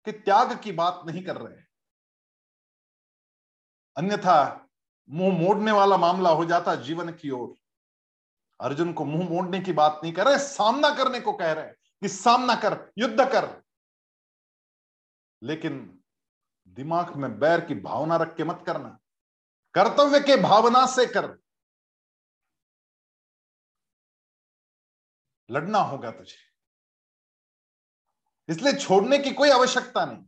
के त्याग की बात नहीं कर रहे, अन्यथा मुंह मोड़ने वाला मामला हो जाता जीवन की ओर। अर्जुन को मुंह मोड़ने की बात नहीं कर रहे, सामना करने को कह रहे कि सामना कर, युद्ध कर। लेकिन दिमाग में बैर की भावना रख के मत करना, कर्तव्य के भावना से कर। लड़ना होगा तुझे, इसलिए छोड़ने की कोई आवश्यकता नहीं।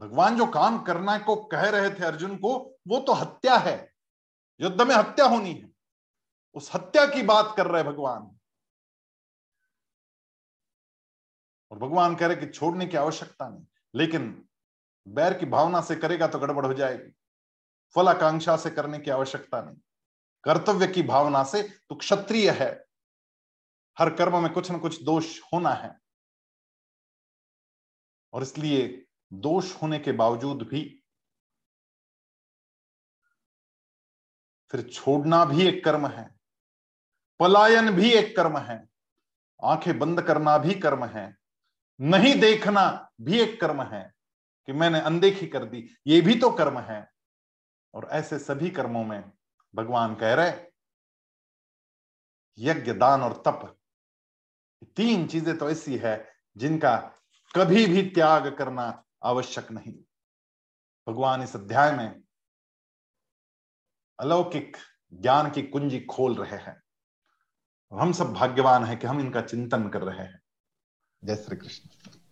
भगवान जो काम करना को कह रहे थे अर्जुन को, वो तो हत्या है, युद्ध में हत्या होनी है, उस हत्या की बात कर रहे भगवान। और भगवान कह रहे कि छोड़ने की आवश्यकता नहीं, लेकिन बैर की भावना से करेगा तो गड़बड़ हो जाएगी। फल आकांक्षा से करने की आवश्यकता नहीं, कर्तव्य की भावना से। तो क्षत्रिय है, हर कर्म में कुछ न कुछ दोष होना है, और इसलिए दोष होने के बावजूद भी फिर छोड़ना भी एक कर्म है, पलायन भी एक कर्म है, आंखें बंद करना भी कर्म है, नहीं देखना भी एक कर्म है, कि मैंने अनदेखी कर दी, ये भी तो कर्म है। और ऐसे सभी कर्मों में भगवान कह रहे यज्ञ, दान और तप, तीन चीजें तो ऐसी है जिनका कभी भी त्याग करना आवश्यक नहीं। भगवान इस अध्याय में अलौकिक ज्ञान की कुंजी खोल रहे हैं, और हम सब भाग्यवान हैं कि हम इनका चिंतन कर रहे हैं। जय श्री कृष्ण।